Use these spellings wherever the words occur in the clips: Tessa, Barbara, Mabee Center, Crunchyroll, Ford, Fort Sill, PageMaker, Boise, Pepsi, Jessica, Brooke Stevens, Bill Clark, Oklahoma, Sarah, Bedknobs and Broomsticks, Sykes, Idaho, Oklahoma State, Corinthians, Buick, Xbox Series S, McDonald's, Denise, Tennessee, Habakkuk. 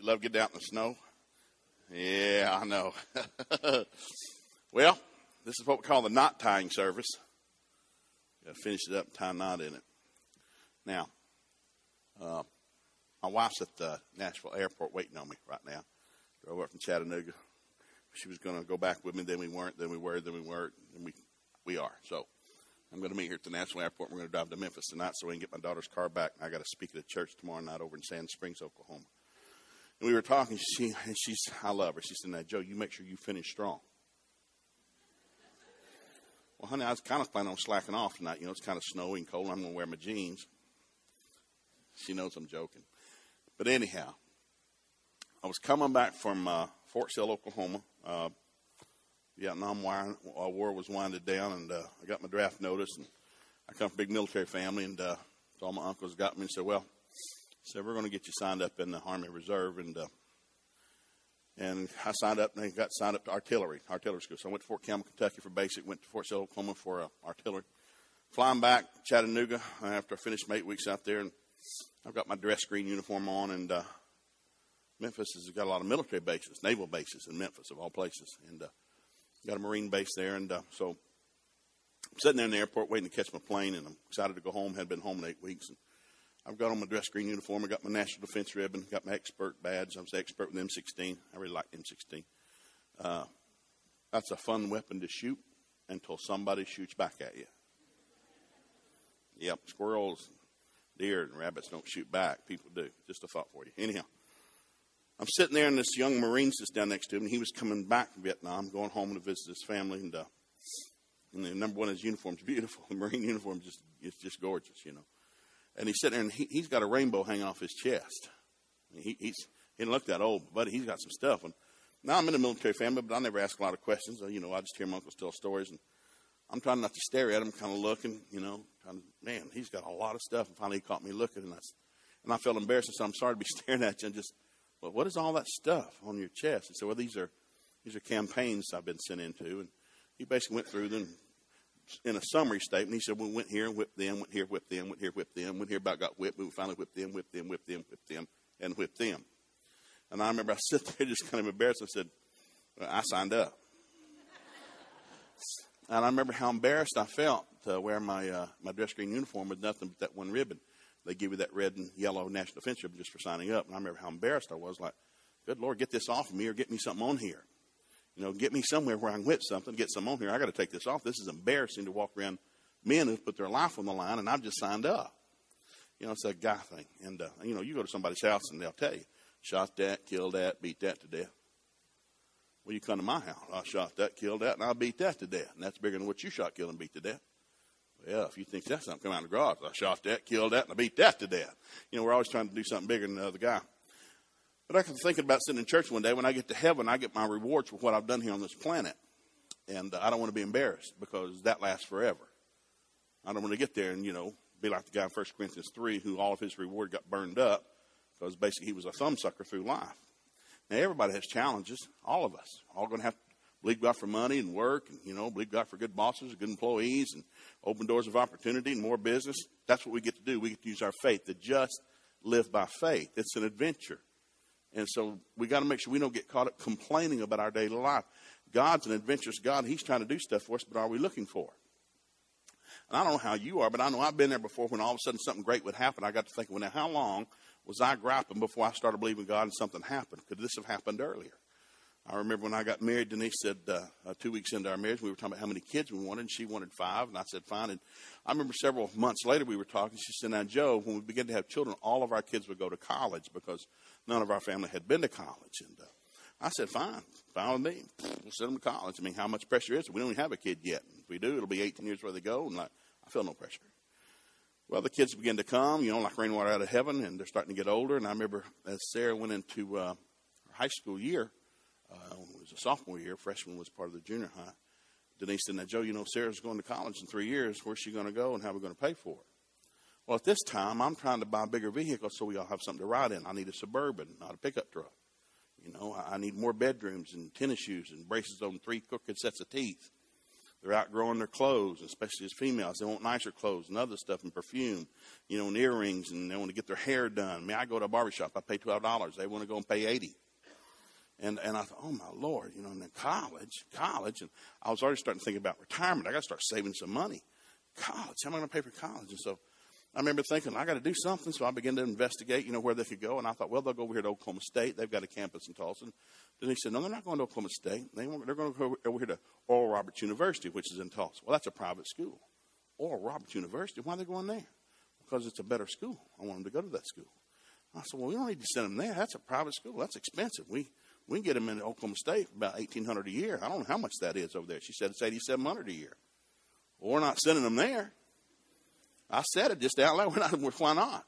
You love getting out in the snow? Yeah, I know. Well, this is what we call the knot tying service. Got to finish it up and tie a knot in it. Now, my wife's at the Nashville airport waiting on me right now. Drove up from Chattanooga. She was going to go back with me. Then we weren't. Then we were. Then we weren't. And we are. So I'm going to meet here at the Nashville airport. We're going to drive to Memphis tonight so we can get my daughter's car back. I got to speak at a church tomorrow night over in Sand Springs, Oklahoma. And we were talking. She's I love her. She said, "Now, Joe, you make sure you finish strong." Well, honey, I was kind of planning on slacking off tonight. You know, it's kind of snowy and cold. I'm going to wear my jeans. She knows I'm joking. But anyhow, I was coming back from Fort Sill, Oklahoma. Vietnam War was winded down, and I got my draft notice. And I come from a big military family, and so all my uncles got me and said, "Well, so we're going to get you signed up in the Army Reserve." And I signed up, and I got signed up to artillery school. So I went to Fort Campbell, Kentucky for basic, went to Fort Sill, Oklahoma for artillery. Flying back Chattanooga after I finished my 8 weeks out there, and I've got my dress green uniform on, and Memphis has got a lot of military bases, naval bases in Memphis, of all places, and got a Marine base there. And so I'm sitting there in the airport waiting to catch my plane, and I'm excited to go home. Had been home in 8 weeks, and I've got on my dress green uniform. I got my National Defense ribbon, got my expert badge. I was the expert with M16. I really liked M16. That's a fun weapon to shoot until somebody shoots back at you. Yep, squirrels, deer, and rabbits don't shoot back. People do. Just a thought for you. Anyhow, I'm sitting there, and this young Marine sits down next to him, and he was coming back from Vietnam, going home to visit his family. And number one, his uniform's beautiful. The Marine uniform is just gorgeous, you know. And he's sitting there, and he's got a rainbow hanging off his chest. He didn't look that old, but buddy, he's got some stuff. And now I'm in a military family, but I never ask a lot of questions. You know, I just hear my uncles tell stories, and I'm trying not to stare at him, kind of looking, you know. Man, he's got a lot of stuff. And finally he caught me looking, and I felt embarrassed. I said, "I'm sorry to be staring at you." And just, "Well, what is all that stuff on your chest?" He said, "Well, these are campaigns I've been sent into." And he basically went through them in a summary statement. He said, "We went here and whipped them, went here, whipped them, went here, whipped them, went here, about got whipped, we finally whipped them, whipped them, whipped them, whipped them, and whipped them." And I remember I sit there just kind of embarrassed. I said, "Well, I signed up." And I remember how embarrassed I felt to wear my dress green uniform with nothing but that one ribbon. They give you that red and yellow National Defense ribbon just for signing up. And I remember how embarrassed I was, like, "Good Lord, get this off of me, or get me something on here. You know, get me somewhere where I can whip something, get something on here. I got to take this off. This is embarrassing to walk around men who've put their life on the line, and I've just signed up." You know, it's a guy thing. And, you know, you go to somebody's house, and they'll tell you, "Shot that, killed that, beat that to death." Well, you come to my house, "I shot that, killed that, and I beat that to death. And that's bigger than what you shot, killed, and beat to death." Well, if you think that's something, come out of the garage. "I shot that, killed that, and I beat that to death." You know, we're always trying to do something bigger than the other guy. But I was thinking about sitting in church one day. When I get to heaven, I get my rewards for what I've done here on this planet. And I don't want to be embarrassed, because that lasts forever. I don't want to get there and, you know, be like the guy in 1 Corinthians 3 who all of his reward got burned up because basically he was a thumbsucker through life. Now, everybody has challenges, all of us. All going to have to believe God for money and work and, you know, believe God for good bosses, good employees, and open doors of opportunity and more business. That's what we get to do. We get to use our faith. The just live by faith. It's an adventure. And so we got to make sure we don't get caught up complaining about our daily life. God's an adventurous God. He's trying to do stuff for us, but are we looking for it? And I don't know how you are, but I know I've been there before when all of a sudden something great would happen. I got to thinking, well, now how long was I griping before I started believing God and something happened? Could this have happened earlier? I remember when I got married, Denise said 2 weeks into our marriage, we were talking about how many kids we wanted, and she wanted 5, and I said, fine. And I remember several months later we were talking. She said, now, Joe, when we began to have children, all of our kids would go to college because none of our family had been to college. And I said, fine with me. We'll send them to college. I mean, how much pressure is it? We don't even have a kid yet. If we do, it'll be 18 years where they go, and I feel no pressure. Well, the kids begin to come, you know, like rainwater out of heaven, and they're starting to get older. And I remember as Sarah went into her high school year, it was a sophomore year. Freshman was part of the junior high. Denise said, now, Joe, you know, Sarah's going to college in 3 years. Where's she going to go, and how are we going to pay for it? Well, at this time, I'm trying to buy a bigger vehicle so we all have something to ride in. I need a Suburban, not a pickup truck. You know, I need more bedrooms and tennis shoes and braces on 3 crooked sets of teeth. They're outgrowing their clothes, especially as females. They want nicer clothes and other stuff and perfume, you know, and earrings, and they want to get their hair done. I mean, I go to a barbershop. I pay $12. They want to go and pay $80. And I thought, oh, my Lord, you know, and then college. And I was already starting to think about retirement. I got to start saving some money. College, how am I going to pay for college? And so I remember thinking, I got to do something. So I began to investigate, you know, where they could go. And I thought, well, they'll go over here to Oklahoma State. They've got a campus in Tulsa. Denise said, no, they're not going to Oklahoma State. They're going to go over here to Oral Roberts University, which is in Tulsa. Well, that's a private school. Oral Roberts University, why are they going there? Because it's a better school. I want them to go to that school. I said, well, we don't need to send them there. That's a private school. That's expensive. We can get them into Oklahoma State for about $1,800 a year. I don't know how much that is over there. She said it's $8,700 a year. Well, we're not sending them there. I said it just out loud. Why not?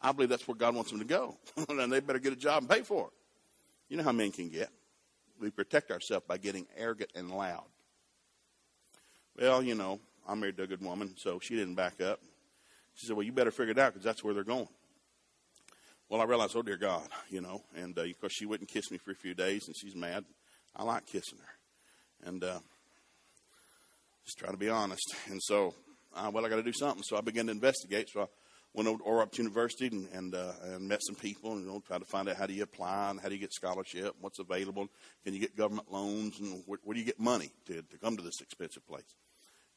I believe that's where God wants them to go. And they better get a job and pay for it. You know how men can get. We protect ourselves by getting arrogant and loud. Well, you know, I'm married to a good woman, so she didn't back up. She said, well, you better figure it out because that's where they're going. Well, I realized, oh, dear God, you know, and of course she wouldn't kiss me for a few days, and she's mad. I like kissing her. And just try to be honest. And so, I got to do something. So I began to investigate. So I went over to Oral Roberts University and met some people and, you know, tried to find out how do you apply and how do you get scholarship, what's available, can you get government loans, and where do you get money to come to this expensive place.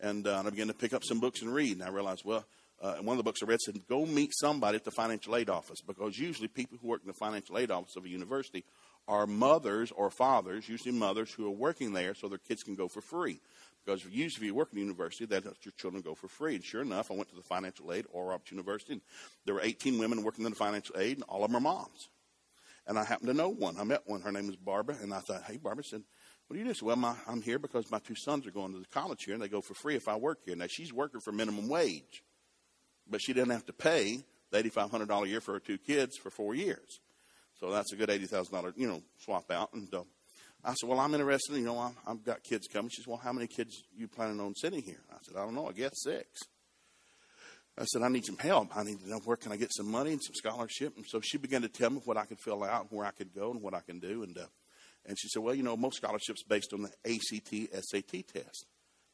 And I began to pick up some books and read, and I realized, well, and one of the books I read said, go meet somebody at the financial aid office, because usually people who work in the financial aid office of a university are mothers or fathers, usually mothers, who are working there so their kids can go for free. Because usually if you work in a university, that helps your children go for free. And sure enough, I went to the financial aid, Oral Roberts University, and there were 18 women working in the financial aid, and all of them are moms. And I happened to know one. I met one. Her name was Barbara, and I thought, hey, Barbara, I said, what do you do? Well, I'm here because my two sons are going to the college here, and they go for free if I work here. Now, she's working for minimum wage. But she didn't have to pay the $8,500 a year for her two kids for 4 years. So that's a good $80,000, you know, swap out. And I said, well, I'm interested. You know, I've got kids coming. She said, well, how many kids are you planning on sending here? I said, I don't know. I guess 6. I said, I need some help. I need to know where can I get some money and some scholarship. And so she began to tell me what I could fill out, where I could go, and what I can do. And she said, well, you know, most scholarships based on the ACT, SAT test.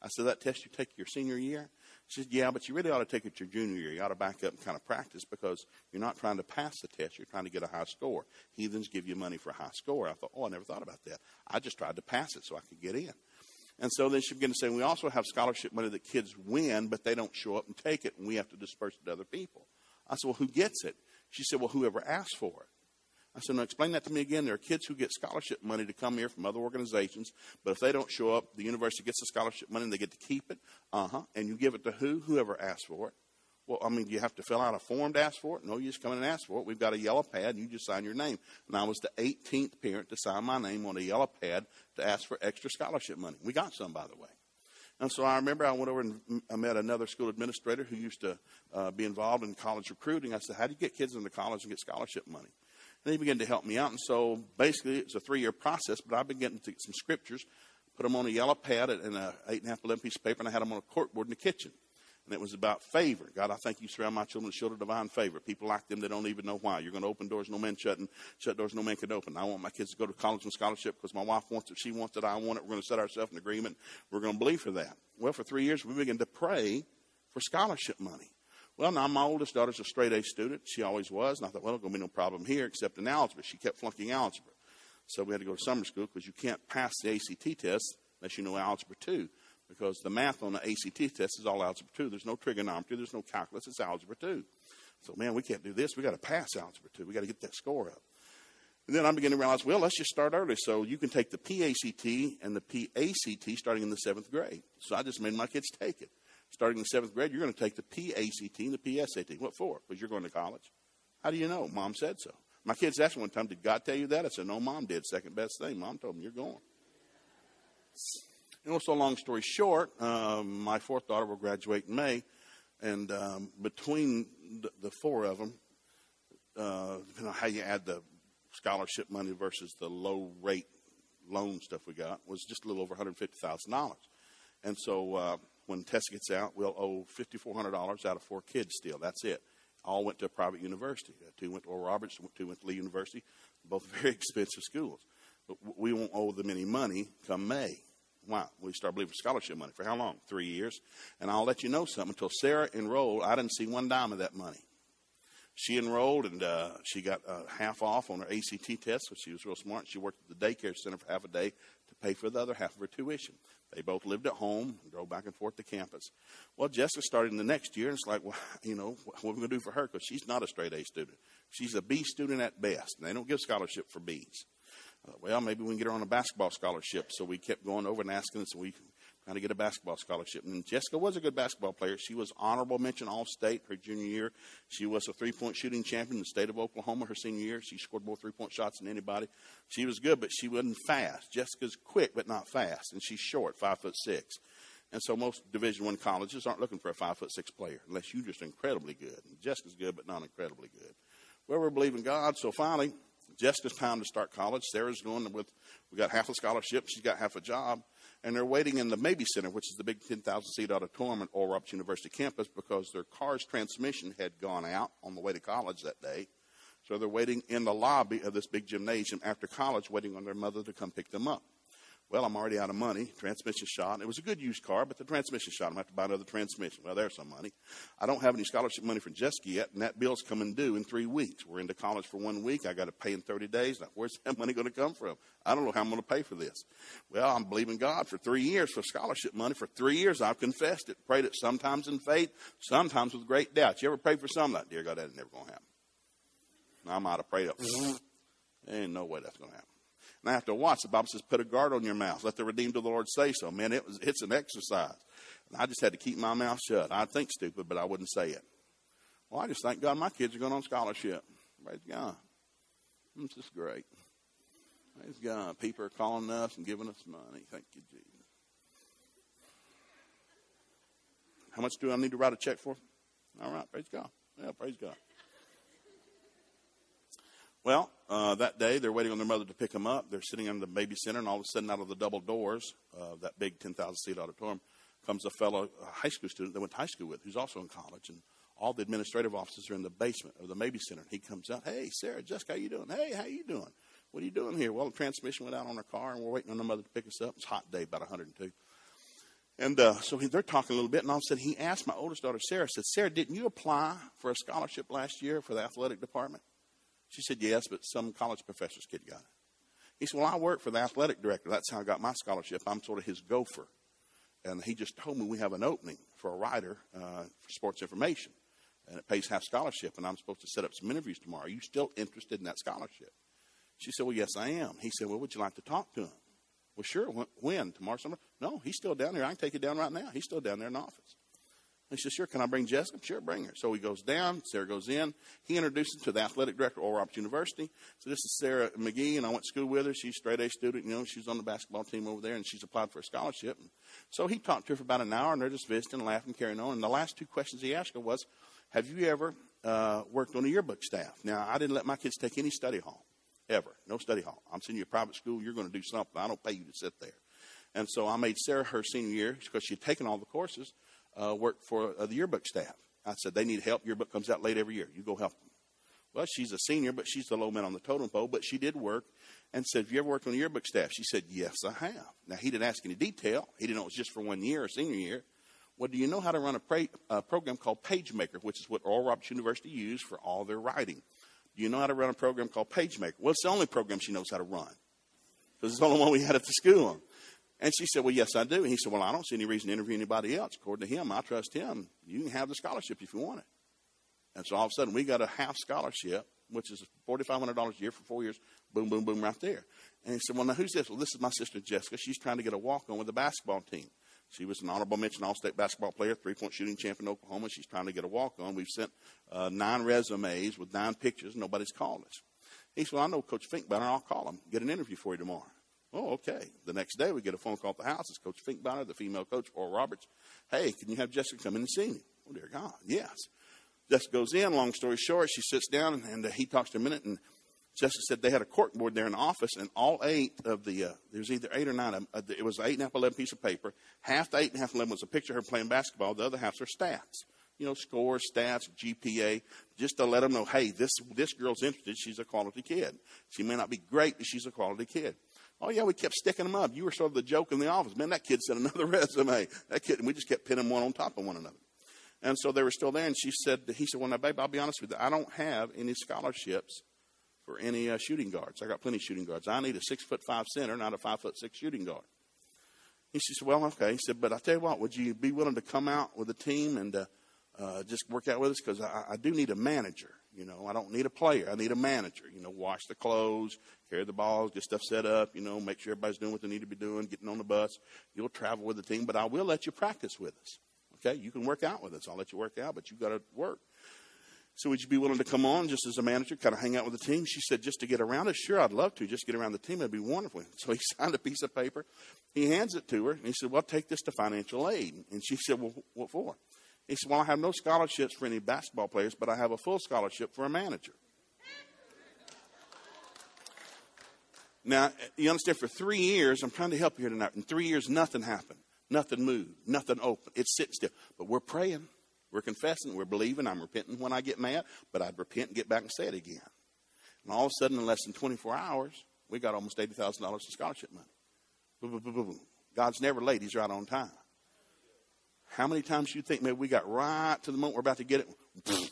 I said, that test you take your senior year? She said, yeah, but you really ought to take it your junior year. You ought to back up and kind of practice because you're not trying to pass the test. You're trying to get a high score. Heathens give you money for a high score. I thought, oh, I never thought about that. I just tried to pass it so I could get in. And so then she began to say, we also have scholarship money that kids win, but they don't show up and take it, and we have to disperse it to other people. I said, well, who gets it? She said, well, whoever asks for it. I said, no, explain that to me again. There are kids who get scholarship money to come here from other organizations, but if they don't show up, the university gets the scholarship money and they get to keep it. And you give it to who? Whoever asks for it. Well, I mean, do you have to fill out a form to ask for it? No, you just come in and ask for it. We've got a yellow pad, and you just sign your name. And I was the 18th parent to sign my name on a yellow pad to ask for extra scholarship money. We got some, by the way. And so I remember I went over and I met another school administrator who used to be involved in college recruiting. I said, how do you get kids into college and get scholarship money? And he began to help me out. And so basically it's a 3-year process, but I began to get some scriptures, put them on a yellow pad and an 8.5-limb piece of paper, and I had them on a corkboard in the kitchen. And it was about favor. God, I thank you surround my children with shield of divine favor. People like them, they don't even know why. You're going to open doors no man shut and shut doors no man can open. I want my kids to go to college and scholarship because my wife wants it. She wants it. I want it. We're going to set ourselves in agreement. We're going to believe for that. Well, for 3 years, we began to pray for scholarship money. Well, now my oldest daughter's a straight-A student. She always was. And I thought, well, there's going to be no problem here except in algebra. She kept flunking algebra. So we had to go to summer school because you can't pass the ACT test unless you know algebra 2 because the math on the ACT test is all algebra 2. There's no trigonometry. There's no calculus. It's algebra 2. So, man, we can't do this. We've got to pass algebra 2. We've got to get that score up. And then I began to realize, well, let's just start early. So you can take the PACT and the PACT starting in the 7th grade. So I just made my kids take it. Starting in the 7th grade, you're going to take the PACT and the PSAT. What for? Because you're going to college. How do you know? Mom said so. My kids asked me one time, did God tell you that? I said, no, Mom did. Second best thing. Mom told me, you're going. You know, so long story short, my fourth daughter will graduate in May. And between the four of them, depending on how you add the scholarship money versus the low rate loan stuff we got, was just a little over $150,000. And so... when test gets out, we'll owe $5,400 out of 4 kids still. That's it. All went to a private university. 2 went to Oral Roberts, 2 went to Lee University, both very expensive schools. But we won't owe them any money come May. Why? We started believing scholarship money. For how long? 3 years. And I'll let you know something. Until Sarah enrolled, I didn't see one dime of that money. She enrolled, and she got half off on her ACT test, so she was real smart. She worked at the daycare center for half a day to pay for the other half of her tuition. They both lived at home and drove back and forth to campus. Well, Jessica started in the next year, and it's like, well, you know, what are we going to do for her? Because she's not a straight A student. She's a B student at best, and they don't give scholarship for Bs. Well, maybe we can get her on a basketball scholarship. So we kept going over and asking, so we trying to get a basketball scholarship. And Jessica was a good basketball player. She was honorable mention All-State her junior year. She was a three-point shooting champion in the state of Oklahoma her senior year. She scored more three-point shots than anybody. She was good, but she wasn't fast. Jessica's quick, but not fast, and she's short, 5'6". And so most Division I colleges aren't looking for a 5'6" player unless you're just incredibly good. And Jessica's good, but not incredibly good. Well, we're believing God, so finally, just as time to start college. Sarah's going with, we got half a scholarship. She's got half a job. And they're waiting in the Mabee Center, which is the big 10,000-seat auditorium at Oral Roberts University campus, because their car's transmission had gone out on the way to college that day. So they're waiting in the lobby of this big gymnasium after college, waiting on their mother to come pick them up. Well, I'm already out of money. Transmission shot. It was a good used car, but the transmission shot. I'm going to have to buy another transmission. Well, there's some money. I don't have any scholarship money for Jessica yet, and that bill's coming due in 3 weeks. We're into college for 1 week. I got to pay in 30 days. Now, where's that money going to come from? I don't know how I'm going to pay for this. Well, I'm believing God for 3 years for scholarship money. For 3 years, I've confessed it, prayed it sometimes in faith, sometimes with great doubt. You ever prayed for something like, dear God, that's never going to happen? Now, I might have prayed it. There ain't no way that's going to happen. And after a while, the Bible says, put a guard on your mouth. Let the redeemed of the Lord say so. Man, it's an exercise. And I just had to keep my mouth shut. I'd think stupid, but I wouldn't say it. Well, I just thank God my kids are going on scholarship. Praise God. This is great. Praise God. People are calling us and giving us money. Thank you, Jesus. How much do I need to write a check for? All right. Praise God. Yeah, praise God. Well, that day, they're waiting on their mother to pick them up. They're sitting in the Mabee Center, and all of a sudden, out of the double doors of that big 10,000-seat auditorium comes a fellow high school student they went to high school with, who's also in college, and all the administrative offices are in the basement of the Mabee Center. And he comes out, hey, Sarah, Jessica, how you doing? Hey, how you doing? What are you doing here? Well, the transmission went out on her car, and we're waiting on the mother to pick us up. It's a hot day, about 102. And so they're talking a little bit, and all of a sudden, he asked my oldest daughter, Sarah, said, Sarah, didn't you apply for a scholarship last year for the athletic department? She said, yes, but some college professor's kid got it. He said, well, I work for the athletic director. That's how I got my scholarship. I'm sort of his gopher. And he just told me we have an opening for a writer for sports information. And it pays half scholarship, and I'm supposed to set up some interviews tomorrow. Are you still interested in that scholarship? She said, well, yes, I am. He said, well, would you like to talk to him? Well, sure. When? Tomorrow summer? No, he's still down there. I can take you down right now. He's still down there in the office. He said, sure, can I bring Jessica? Sure, bring her. So he goes down. Sarah goes in. He introduced her to the athletic director at Oral Roberts University. So this is Sarah McGee, and I went to school with her. She's a straight-A student. You know, she's on the basketball team over there, and she's applied for a scholarship. And so he talked to her for about an hour, and they're just visiting, laughing, carrying on. And the last two questions he asked her was, have you ever worked on a yearbook staff? Now, I didn't let my kids take any study hall, ever. No study hall. I'm sending you to private school. You're going to do something. I don't pay you to sit there. And so I made Sarah her senior year because she had taken all the courses. Worked for the yearbook staff. I said, they need help. Yearbook comes out late every year. You go help them. Well, she's a senior, but she's the low man on the totem pole, but she did work and said, have you ever worked on the yearbook staff? She said, yes, I have. Now, he didn't ask any detail. He didn't know it was just for 1 year or senior year. Well, do you know how to run a program called PageMaker, which is what Oral Roberts University used for all their writing? Do you know how to run a program called PageMaker? Well, it's the only program she knows how to run because it's the only one we had at the school. And she said, well, yes, I do. And he said, well, I don't see any reason to interview anybody else. According to him, I trust him. You can have the scholarship if you want it. And so all of a sudden, we got a half scholarship, which is $4,500 a year for 4 years. Boom, boom, boom, right there. And he said, well, now, who's this? Well, this is my sister, Jessica. She's trying to get a walk-on with the basketball team. She was an honorable mention All-State basketball player, three-point shooting champion in Oklahoma. She's trying to get a walk-on. We've sent 9 resumes with 9 pictures. Nobody's called us. He said, well, I know Coach Finkbender. I'll call him. Get an interview for you tomorrow. Oh, okay. The next day, we get a phone call at the house. It's Coach Finkbender, the female coach, Oral Roberts. Hey, can you have Jessica come in and see me? Oh, dear God, yes. Jessica goes in. Long story short, she sits down, and he talks to her a minute. And Jessica said they had a cork board there in the office, and all 8 of the there was either 8 or 9 of them. It was an 8.5 by 11 piece of paper. Half the 8.5 by 11 was a picture of her playing basketball. The other half's her stats. you know, score, stats, GPA, just to let them know, hey, this girl's interested. She's a quality kid. She may not be great, but she's a quality kid. Oh, yeah, we kept sticking them up. You were sort of the joke in the office. Man, that kid sent another resume. That kid, and we just kept pinning one on top of one another. And so they were still there, and he said, well, now, babe, I'll be honest with you. I don't have any scholarships for any shooting guards. I got plenty of shooting guards. I need a 6'5" center, not a 5'6" shooting guard. And she said, well, okay. He said, but I tell you what, would you be willing to come out with a team and just work out with us? Because I do need a manager. You know, I don't need a player. I need a manager. You know, wash the clothes, carry the balls, get stuff set up, you know, make sure everybody's doing what they need to be doing, getting on the bus. You'll travel with the team, but I will let you practice with us. Okay, you can work out with us. I'll let you work out, but you've got to work. So would you be willing to come on just as a manager, kind of hang out with the team? She said, just to get around us? Sure, I'd love to. Just get around the team. It'd be wonderful. So he signed a piece of paper. He hands it to her, and he said, well, take this to financial aid. And she said, well, what for? He said, well, I have no scholarships for any basketball players, but I have a full scholarship for a manager. Now, you understand, for 3 years, I'm trying to help you here tonight. In 3 years, nothing happened. Nothing moved. Nothing opened. It's sitting still. But we're praying. We're confessing. We're believing. I'm repenting when I get mad, but I'd repent and get back and say it again. And all of a sudden, in less than 24 hours, we got almost $80,000 in scholarship money. Boom, boom, boom, boom, boom. God's never late. He's right on time. How many times do you think, maybe we got right to the moment we're about to get it?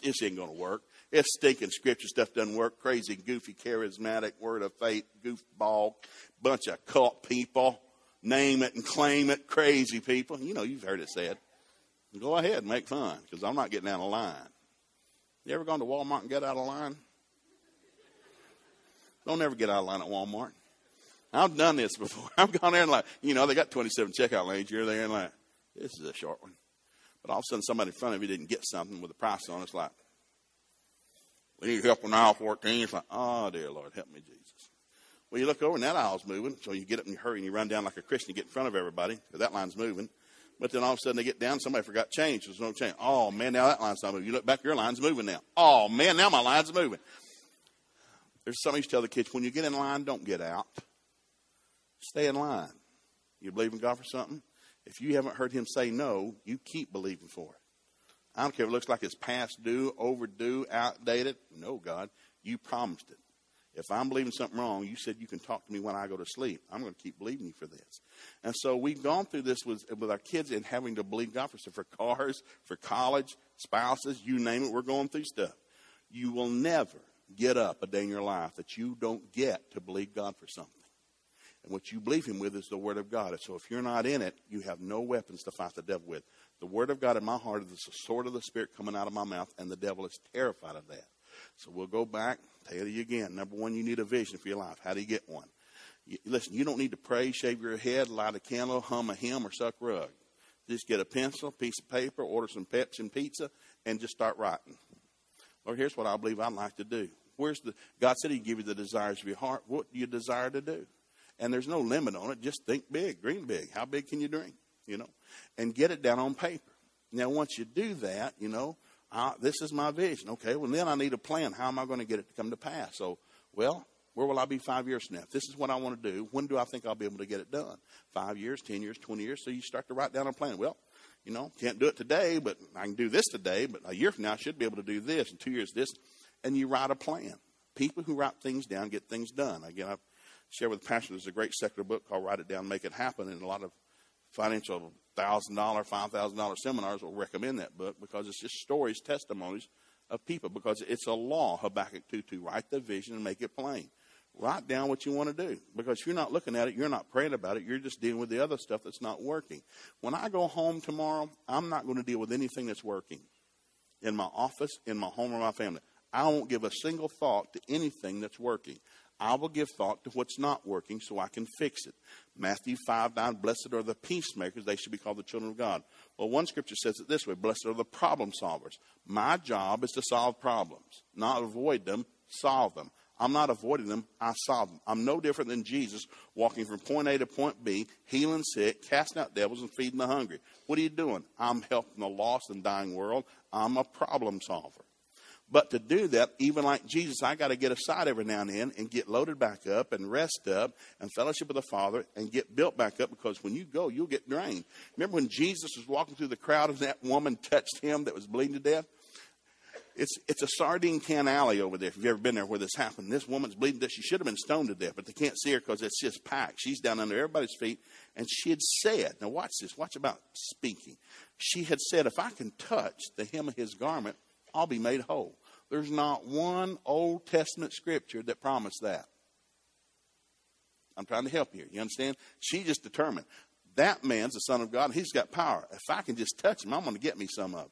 This ain't going to work. It's stinking scripture stuff doesn't work. Crazy, goofy, charismatic, word of faith, goofball, bunch of cult people. Name it and claim it, crazy people. You know, you've heard it said. Go ahead and make fun, because I'm not getting out of line. You ever gone to Walmart and get out of line? Don't ever get out of line at Walmart. I've done this before. I've gone there and like, you know, they got 27 checkout lanes. You're there and like, this is a short one. But all of a sudden, somebody in front of you didn't get something with a price on it. It's like, we need help on aisle 14. It's like, oh, dear Lord, help me, Jesus. Well, you look over and that aisle's moving, so you get up and you hurry and you run down like a Christian, you get in front of everybody, because that line's moving. But then all of a sudden they get down, somebody forgot change, there's no change. Oh, man, now that line's not moving. You look back, your line's moving now. Oh, man, now my line's moving. There's somebody who tell the kids, when you get in line, don't get out. Stay in line. You believe in God for something? If you haven't heard him say no, you keep believing for it. I don't care if it looks like it's past due, overdue, outdated. No, God, you promised it. If I'm believing something wrong, you said you can talk to me when I go to sleep. I'm going to keep believing you for this. And so we've gone through this with our kids and having to believe God for cars, for college, spouses, you name it. We're going through stuff. You will never get up a day in your life that you don't get to believe God for something. And what you believe him with is the word of God. And so if you're not in it, you have no weapons to fight the devil with. The word of God in my heart is the sword of the Spirit coming out of my mouth, and the devil is terrified of that. So we'll go back, tell you again. Number one, you need a vision for your life. How do you get one? Listen, you don't need to pray, shave your head, light a candle, hum a hymn, or suck rug. Just get a pencil, piece of paper, order some Pepsi and pizza, and just start writing. Lord, here's what I believe I'd like to do. God said he'd give you the desires of your heart. What do you desire to do? And there's no limit on it. Just think big, dream big. How big can you dream? You know, and get it down on paper. Now, once you do that, you know, this is my vision. Okay, well, then I need a plan. How am I going to get it to come to pass? So, well, where will I be 5 years from now? If this is what I want to do, when do I think I'll be able to get it done? 5 years, 10 years, 20 years. So you start to write down a plan. Well, you know, can't do it today, but I can do this today. But a year from now, I should be able to do this. In 2 years, this. And you write a plan. People who write things down get things done. Again, I've shared with the pastor, there's a great secular book called Write It Down, Make It Happen. And a lot of financial $1,000, $5,000 seminars will recommend that book, because it's just stories, testimonies of people, because it's a law, Habakkuk 2:2. Write the vision and make it plain. Write down what you want to do, because if you're not looking at it, you're not praying about it, you're just dealing with the other stuff that's not working. When I go home tomorrow, I'm not going to deal with anything that's working in my office, in my home, or my family. I won't give a single thought to anything that's working. I will give thought to what's not working so I can fix it. Matthew 5:9, blessed are the peacemakers. They should be called the children of God. Well, one scripture says it this way, blessed are the problem solvers. My job is to solve problems, not avoid them, solve them. I'm not avoiding them, I solve them. I'm no different than Jesus walking from point A to point B, healing sick, casting out devils, and feeding the hungry. What are you doing? I'm helping the lost and dying world. I'm a problem solver. But to do that, even like Jesus, I got to get aside every now and then and get loaded back up and rest up and fellowship with the Father and get built back up, because when you go, you'll get drained. Remember when Jesus was walking through the crowd and that woman touched him that was bleeding to death? It's a sardine can alley over there, if you've ever been there, where this happened. This woman's bleeding to death. She should have been stoned to death, but they can't see her because it's just packed. She's down under everybody's feet, and she had said, now watch this, watch about speaking. She had said, if I can touch the hem of his garment, I'll be made whole. There's not one Old Testament scripture that promised that. I'm trying to help you. You understand? She just determined, that man's the Son of God, and he's got power. If I can just touch him, I'm going to get me some of it.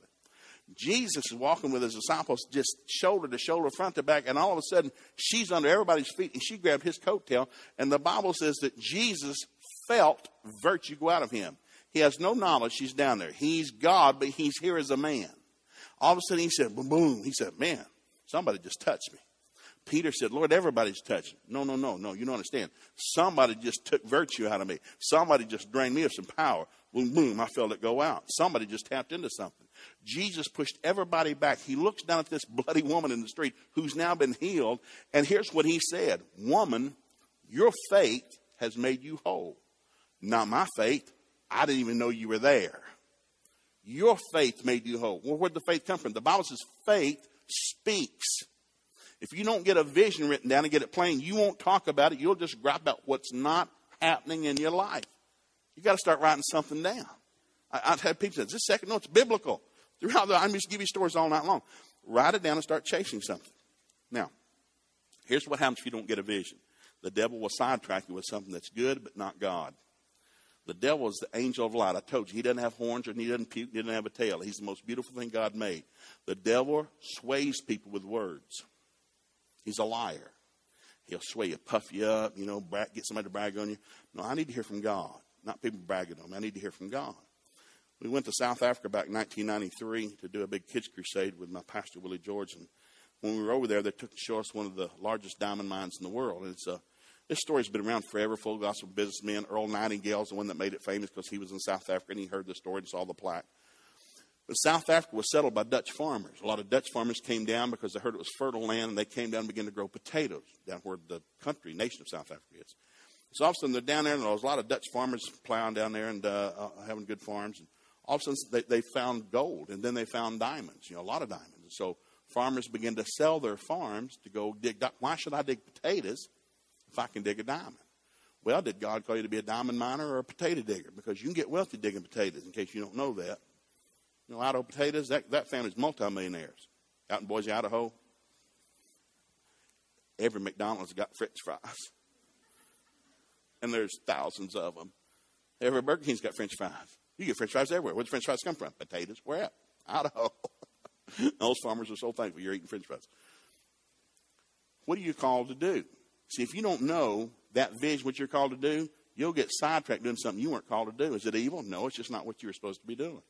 Jesus is walking with his disciples just shoulder to shoulder, front to back, and all of a sudden, she's under everybody's feet, and she grabbed his coattail, and the Bible says that Jesus felt virtue go out of him. He has no knowledge she's down there. He's God, but he's here as a man. All of a sudden, he said, boom, boom. He said, man, somebody just touched me. Peter said, Lord, everybody's touched me. No, you don't understand. Somebody just took virtue out of me. Somebody just drained me of some power. Boom, boom, I felt it go out. Somebody just tapped into something. Jesus pushed everybody back. He looks down at this bloody woman in the street who's now been healed, and here's what he said. Woman, your faith has made you whole. Not my faith. I didn't even know you were there. Your faith made you whole. Well, where'd the faith come from? The Bible says faith speaks. If you don't get a vision written down and get it plain, you won't talk about it. You'll just gripe about what's not happening in your life. You got to start writing something down. I've had people say, is this second? No, it's biblical. Throughout the, I'm just giving you stories all night long. Write it down and start chasing something. Now, here's what happens if you don't get a vision. The devil will sidetrack you with something that's good, but not God. The devil is the angel of light. I told you, he doesn't have horns, and he doesn't puke, and he doesn't have a tail. He's the most beautiful thing God made. The devil sways people with words. He's a liar. He'll sway you, puff you up, get somebody to brag on you. No, I need to hear from God. Not people bragging on me. I need to hear from God. We went to South Africa back in 1993 to do a big kids crusade with my pastor, Willie George. And when we were over there, they took to show us one of the largest diamond mines in the world. And it's a this story's been around forever. Full gospel businessmen. Earl Nightingale's the one that made it famous because he was in South Africa and he heard the story and saw the plaque. But South Africa was settled by Dutch farmers. A lot of Dutch farmers came down because they heard it was fertile land, and they came down and began to grow potatoes down where the nation of South Africa is. So all of a sudden they're down there, and there was a lot of Dutch farmers plowing down there and having good farms. And all of a sudden they found gold, and then they found diamonds, a lot of diamonds. And so farmers began to sell their farms to go dig. Why should I dig potatoes if I can dig a diamond? Well, did God call you to be a diamond miner or a potato digger? Because you can get wealthy digging potatoes, in case you don't know that. Idaho potatoes, that family's multimillionaires. Out in Boise, Idaho, every McDonald's got French fries. And there's thousands of them. Every Burger King's got French fries. You get French fries everywhere. Where do French fries come from? Potatoes. Where at? Idaho. Those farmers are so thankful you're eating French fries. What are you called to do? See, if you don't know that vision, what you're called to do, you'll get sidetracked doing something you weren't called to do. Is it evil? No, it's just not what you were supposed to be doing.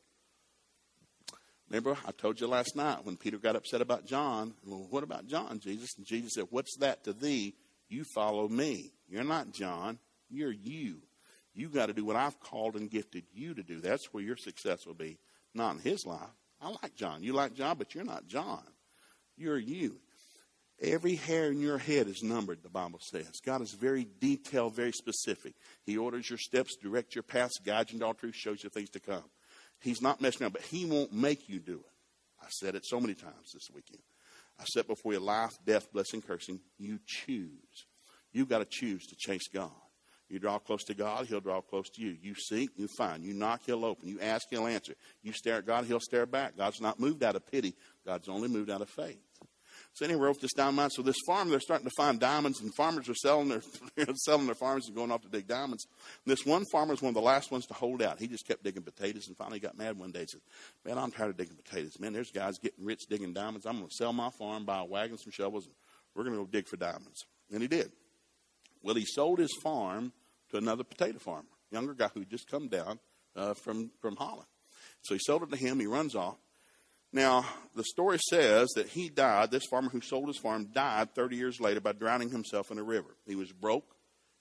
Remember, I told you last night when Peter got upset about John. Well, what about John, Jesus? And Jesus said, what's that to thee? You follow me. You're not John. You're you. You got to do what I've called and gifted you to do. That's where your success will be, not in his life. I like John. You like John, but you're not John. You're you. Every hair in your head is numbered, the Bible says. God is very detailed, very specific. He orders your steps, directs your paths, guides you into all truth, shows you things to come. He's not messing around, but he won't make you do it. I said it so many times this weekend. I set before you life, death, blessing, cursing. You choose. You've got to choose to chase God. You draw close to God, he'll draw close to you. You seek, you find. You knock, he'll open. You ask, he'll answer. You stare at God, he'll stare back. God's not moved out of pity. God's only moved out of faith. So anyway, I wrote this down in mind. So this farm, they're starting to find diamonds, and farmers are selling their farms and going off to dig diamonds. And this one farmer was one of the last ones to hold out. He just kept digging potatoes, and finally got mad one day and said, man, I'm tired of digging potatoes. Man, there's guys getting rich digging diamonds. I'm going to sell my farm, buy a wagon, some shovels, and we're going to go dig for diamonds. And he did. Well, he sold his farm to another potato farmer, younger guy who had just come down from Holland. So he sold it to him. He runs off. Now, the story says that he died, this farmer who sold his farm died 30 years later by drowning himself in a river. He was broke.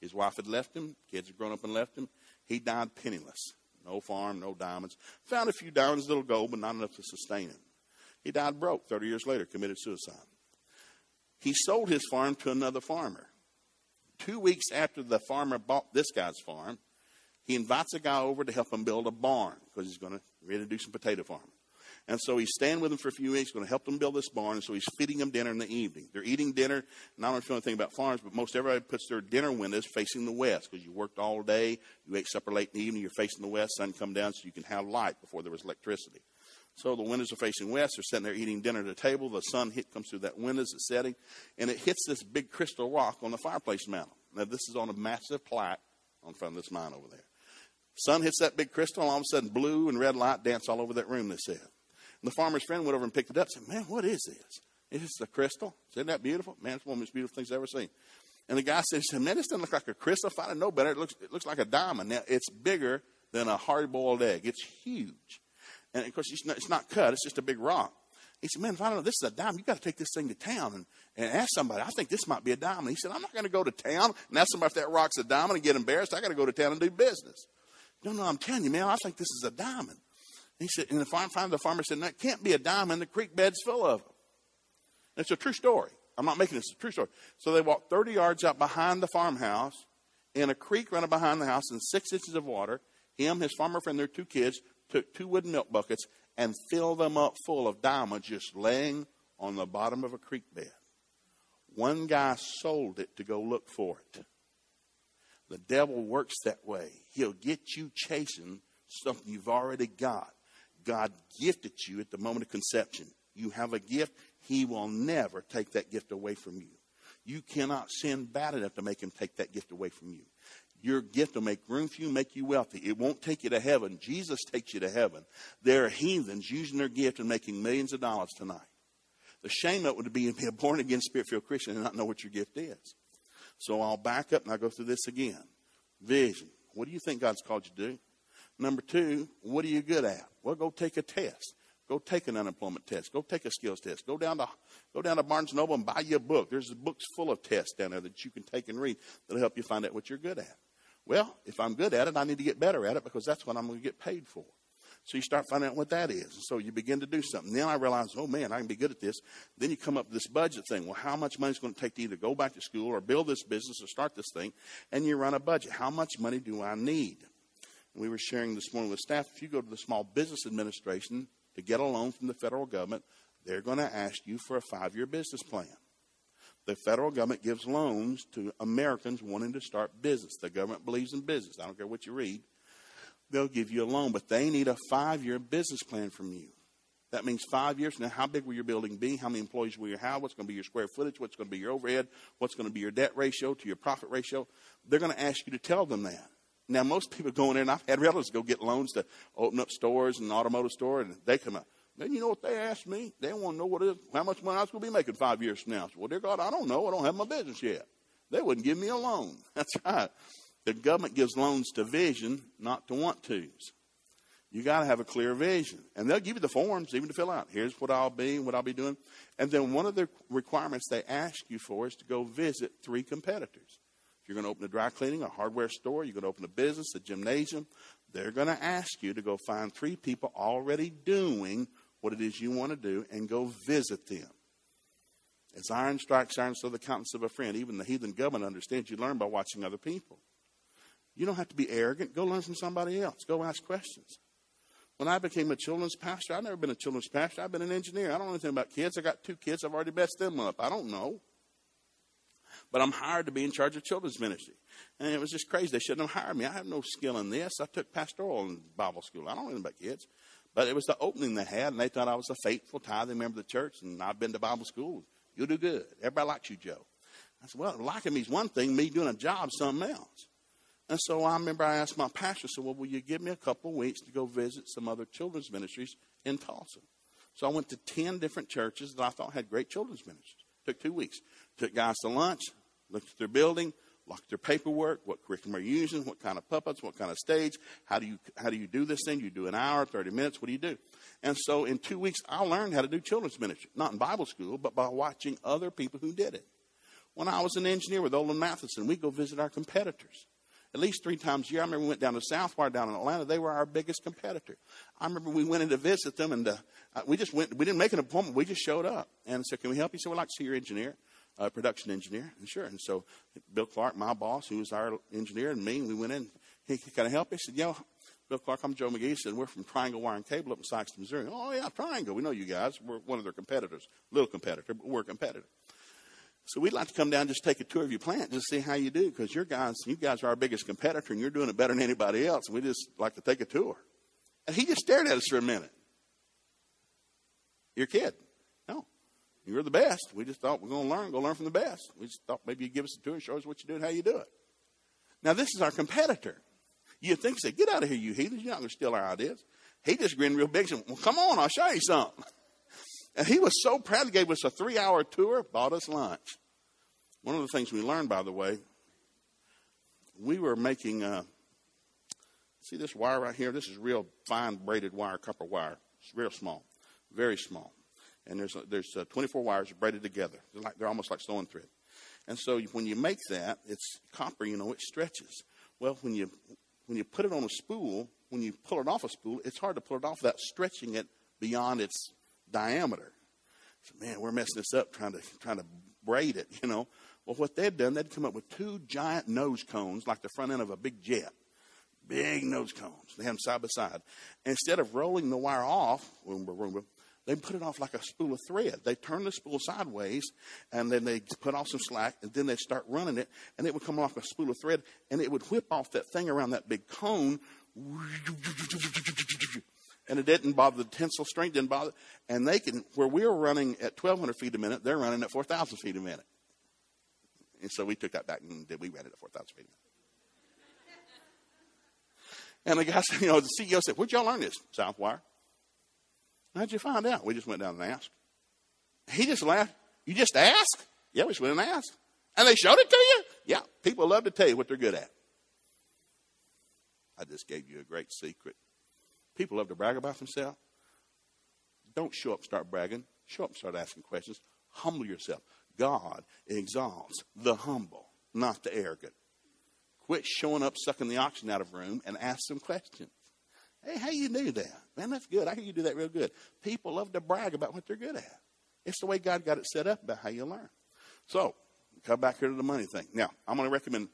His wife had left him. Kids had grown up and left him. He died penniless. No farm, no diamonds. Found a few diamonds, little gold, but not enough to sustain him. He died broke 30 years later, committed suicide. He sold his farm to another farmer. 2 weeks after the farmer bought this guy's farm, he invites a guy over to help him build a barn because he's going to do some potato farming. And so he's staying with him for a few weeks, going to help them build this barn. And so he's feeding them dinner in the evening. They're eating dinner. And I don't know if you know anything about farms, but most everybody puts their dinner windows facing the west because you worked all day, you ate supper late in the evening, you're facing the west, sun come down so you can have light before there was electricity. So the windows are facing west. They're sitting there eating dinner at a table. The sun comes through that window as it's setting, and it hits this big crystal rock on the fireplace mountain. Now, this is on a massive plaque on front of this mine over there. Sun hits that big crystal, and all of a sudden, blue and red light dance all over that room, they said. And the farmer's friend went over and picked it up and said, "Man, what is this? It's a crystal. Isn't that beautiful? Man, it's one of the most beautiful things I've ever seen." And the guy said, "Man, this doesn't look like a crystal. If I didn't know better, it looks like a diamond." Now, it's bigger than a hard-boiled egg. It's huge. And, of course, it's not cut. It's just a big rock. He said, "Man, if I don't know this is a diamond, you got to take this thing to town and ask somebody. I think this might be a diamond." He said, "I'm not going to go to town and ask somebody if that rock's a diamond and get embarrassed. I got to go to town and do business. No, I'm telling you, man, I think this is a diamond." He said, and the farmer said, "No, it can't be a diamond. The creek bed's full of them." And it's a true story. I'm not making this a true story. So they walked 30 yards out behind the farmhouse, in a creek running behind the house in 6 inches of water. Him, his farmer friend, their two kids took two wooden milk buckets and filled them up full of diamonds just laying on the bottom of a creek bed. One guy sold it to go look for it. The devil works that way. He'll get you chasing something you've already got. God gifted you at the moment of conception. You have a gift. He will never take that gift away from you. You cannot sin bad enough to make him take that gift away from you. Your gift will make room for you, make you wealthy. It won't take you to heaven. Jesus takes you to heaven. There are heathens using their gift and making millions of dollars tonight. The shame of it would be to be a born-again, spirit-filled Christian and not know what your gift is. So I'll back up and I'll go through this again. Vision. What do you think God's called you to do? Number two, what are you good at? Well, go take a test. Go take an unemployment test. Go take a skills test. Go down to Barnes & Noble and buy you a book. There's books full of tests down there that you can take and read that'll help you find out what you're good at. Well, if I'm good at it, I need to get better at it because that's what I'm going to get paid for. So you start finding out what that is. And so you begin to do something. Then I realize, oh, man, I can be good at this. Then you come up with this budget thing. Well, how much money is it going to take to either go back to school or build this business or start this thing? And you run a budget. How much money do I need? And we were sharing this morning with staff, if you go to the Small Business Administration to get a loan from the federal government, they're going to ask you for a 5-year business plan. The federal government gives loans to Americans wanting to start business. The government believes in business. I don't care what you read. They'll give you a loan, but they need a 5-year business plan from you. That means 5 years. Now, how big will your building be? How many employees will you have? What's going to be your square footage? What's going to be your overhead? What's going to be your debt ratio to your profit ratio? They're going to ask you to tell them that. Now, most people go in there, and I've had relatives go get loans to open up stores and an automotive store, and they come out. Then you know what they asked me? They want to know how much money I was going to be making 5 years from now. I said, well, dear God, I don't know. I don't have my business yet. They wouldn't give me a loan. That's right. The government gives loans to vision, not to want-tos. You got to have a clear vision. And they'll give you the forms even to fill out. Here's what I'll be and what I'll be doing. And then one of the requirements they ask you for is to go visit 3 competitors. If you're going to open a dry cleaning, a hardware store, you're going to open a business, a gymnasium, they're going to ask you to go find 3 people already doing what it is you want to do and go visit them. As iron strikes iron, so the countenance of a friend. Even the heathen government understands you learn by watching other people. You don't have to be arrogant. Go learn from somebody else. Go ask questions. When I became a children's pastor, I've never been a children's pastor. I've been an engineer. I don't know anything about kids. I got 2 kids. I've already messed them up. I don't know. But I'm hired to be in charge of children's ministry. And it was just crazy. They shouldn't have hired me. I have no skill in this. I took pastoral in Bible school. I don't know anything about kids. But it was the opening they had, and they thought I was a faithful tithing member of the church, and I've been to Bible school. You'll do good. Everybody likes you, Joe. I said, well, liking me is one thing. Me doing a job is something else. And so I remember I asked my pastor, I said, well, will you give me a couple of weeks to go visit some other children's ministries in Tulsa? So I went to 10 different churches that I thought had great children's ministries. Took 2 weeks. Took guys to lunch, looked at their building, looked at their paperwork, what curriculum are you using, what kind of puppets, what kind of stage, how do you do this thing? You do an hour, 30 minutes, what do you do? And so in 2 weeks, I learned how to do children's ministry, not in Bible school, but by watching other people who did it. When I was an engineer with Olin Mathieson, we'd go visit our competitors. at least 3 times a year. I remember we went down to Southwire down in Atlanta. They were our biggest competitor. I remember we went in to visit them, and we just went. We didn't make an appointment. We just showed up. And so, can we help you? So, we'd like to see your engineer, production engineer. And sure. And so, Bill Clark, my boss, who was our engineer, and me, we went in. He kind of helped. He said, "Yo, Bill Clark, I'm Joe McGee." He said, "We're from Triangle Wire and Cable up in Sykeson, Missouri." "Oh, yeah, Triangle. We know you guys. We're one of their competitors. Little competitor, but we're a competitor. So we'd like to come down and just take a tour of your plant, just see how you do, because you guys are our biggest competitor, and you're doing it better than anybody else. We just like to take a tour." And he just stared at us for a minute. "You're kidding. No. You're the best. We just thought we're going to go learn from the best. We just thought maybe you'd give us a tour and show us what you do and how you do it." Now, this is our competitor. You'd think, say, "Get out of here, you heathens. You're not going to steal our ideas." He just grinned real big and said, "Well, come on, I'll show you something." And he was so proud. He gave us a 3-hour tour, bought us lunch. One of the things we learned, by the way, we were making, see this wire right here? This is real fine braided wire, copper wire. It's real small, very small. And there's 24 wires braided together. They're almost like sewing thread. And so when you make that, it's copper, you know, it stretches. Well, when you put it on a spool, when you pull it off a spool, it's hard to pull it off without stretching it beyond its diameter. So, man, we're messing this up trying to braid it, you know. Well, what they'd done, they'd come up with 2 giant nose cones like the front end of a big jet. Big nose cones. They had them side by side. And instead of rolling the wire off, they put it off like a spool of thread. They turn the spool sideways, and then they put off some slack, and then they start running it, and it would come off a spool of thread, and it would whip off that thing around that big cone. And it didn't bother, the tensile strength didn't bother. And they can, where we were running at 1,200 feet a minute, they're running at 4,000 feet a minute. And so we took that back and we ran it at 4,000 feet a minute. And the guy said, you know, the CEO said, "Where'd y'all learn this?" "Southwire." "How'd you find out?" "We just went down and asked." He just laughed. "You just asked?" "Yeah, we just went and asked. And they showed it to you?" "Yeah, people love to tell you what they're good at." I just gave you a great secret. People love to brag about themselves. Don't show up and start bragging. Show up and start asking questions. Humble yourself. God exalts the humble, not the arrogant. Quit showing up, sucking the oxygen out of a room, and ask some questions. "Hey, how you do that? Man, that's good. I hear you do that real good." People love to brag about what they're good at. It's the way God got it set up about how you learn. So, come back here to the money thing. Now, I'm going to recommend,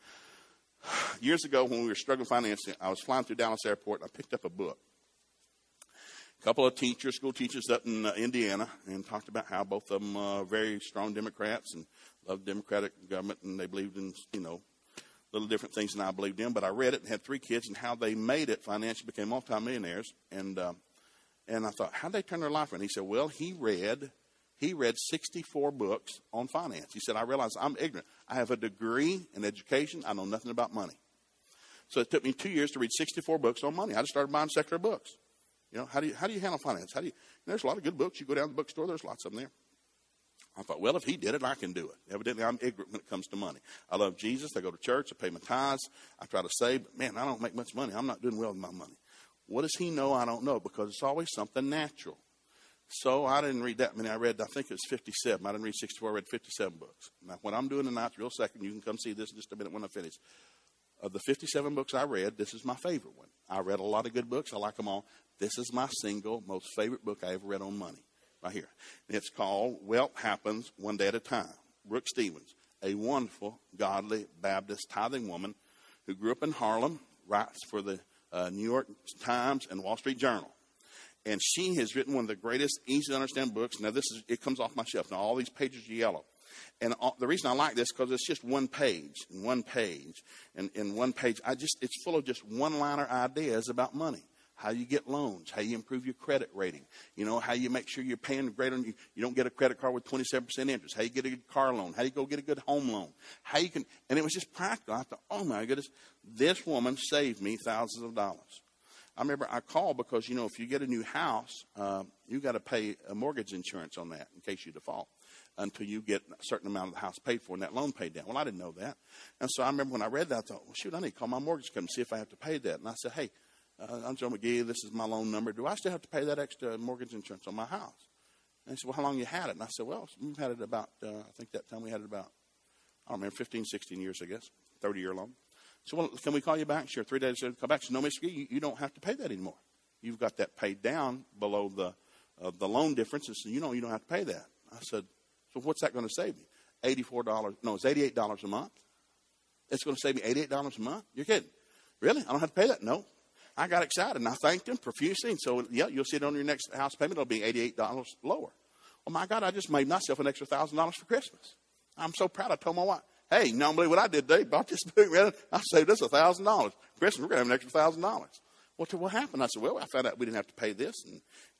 years ago when we were struggling financially, I was flying through Dallas Airport, and I picked up a book. Couple of school teachers up in Indiana, and talked about how both of them are very strong Democrats and loved Democratic government, and they believed in, you know, little different things than I believed in. But I read it and had 3 kids and how they made it financially, became multimillionaires. And I thought, how'd they turn their life around? He said, well, he read 64 books on finance. He said, I realized I'm ignorant. I have a degree in education. I know nothing about money. So it took me 2 years to read 64 books on money. I just started buying secular books. You know, how do you handle finance? There's a lot of good books. You go down to the bookstore, there's lots of them there. I thought, well, if he did it, I can do it. Evidently, I'm ignorant when it comes to money. I love Jesus. I go to church. I pay my tithes. I try to save. But, man, I don't make much money. I'm not doing well with my money. What does he know? I don't know, because it's always something natural. So I didn't read that many. I think it was 57. I didn't read 64. I read 57 books. Now, what I'm doing tonight, real second, you can come see this in just a minute when I finish. Of the 57 books I read, this is my favorite one. I read a lot of good books. I like them all. This is my single most favorite book I ever read on money, right here. And it's called Wealth Happens One Day at a Time. Brooke Stevens, a wonderful, godly, Baptist tithing woman who grew up in Harlem, writes for the New York Times and Wall Street Journal. And she has written one of the greatest, easy-to-understand books. Now, it comes off my shelf. Now, all these pages are yellow. And the reason I like this is because it's just one page. It's full of just one-liner ideas about money. How you get loans, how you improve your credit rating, you know, how you make sure you're paying greater, you don't get a credit card with 27% interest, how you get a good car loan, how you go get a good home loan, how you can, and it was just practical. I thought, oh my goodness, this woman saved me thousands of dollars. I remember I called because, you know, if you get a new house, you got to pay a mortgage insurance on that in case you default until you get a certain amount of the house paid for and that loan paid down. Well, I didn't know that. And so I remember when I read that, I thought, well, shoot, I need to call my mortgage company and see if I have to pay that. And I said, hey, I'm Joe McGee. This is my loan number. Do I still have to pay that extra mortgage insurance on my house? And he said, well, how long you had it? And I said, well, we've had it about, I think that time we had it about, 15, 16 years, I guess, 30-year loan. So, well, can we call you back? Sure, 3 days later, call back. So, no, Mr. Gee, you don't have to pay that anymore. You've got that paid down below the loan difference. And so, you know, you don't have to pay that. I said, so what's that going to save me? $84. No, it's $88 a month. It's going to save me $88 a month? You're kidding. Really? I don't have to pay that? No. I got excited, and I thanked him profusely. And so, yeah, you'll see it on your next house payment. It'll be $88 lower. Oh, my God, I just made myself an extra $1,000 for Christmas. I'm so proud. I told my wife, hey, you don't believe what I did today. Bought this boot, man. I saved us $1,000. Christmas, we're going to have an extra $1,000. What happened? I said, well, I found out we didn't have to pay this,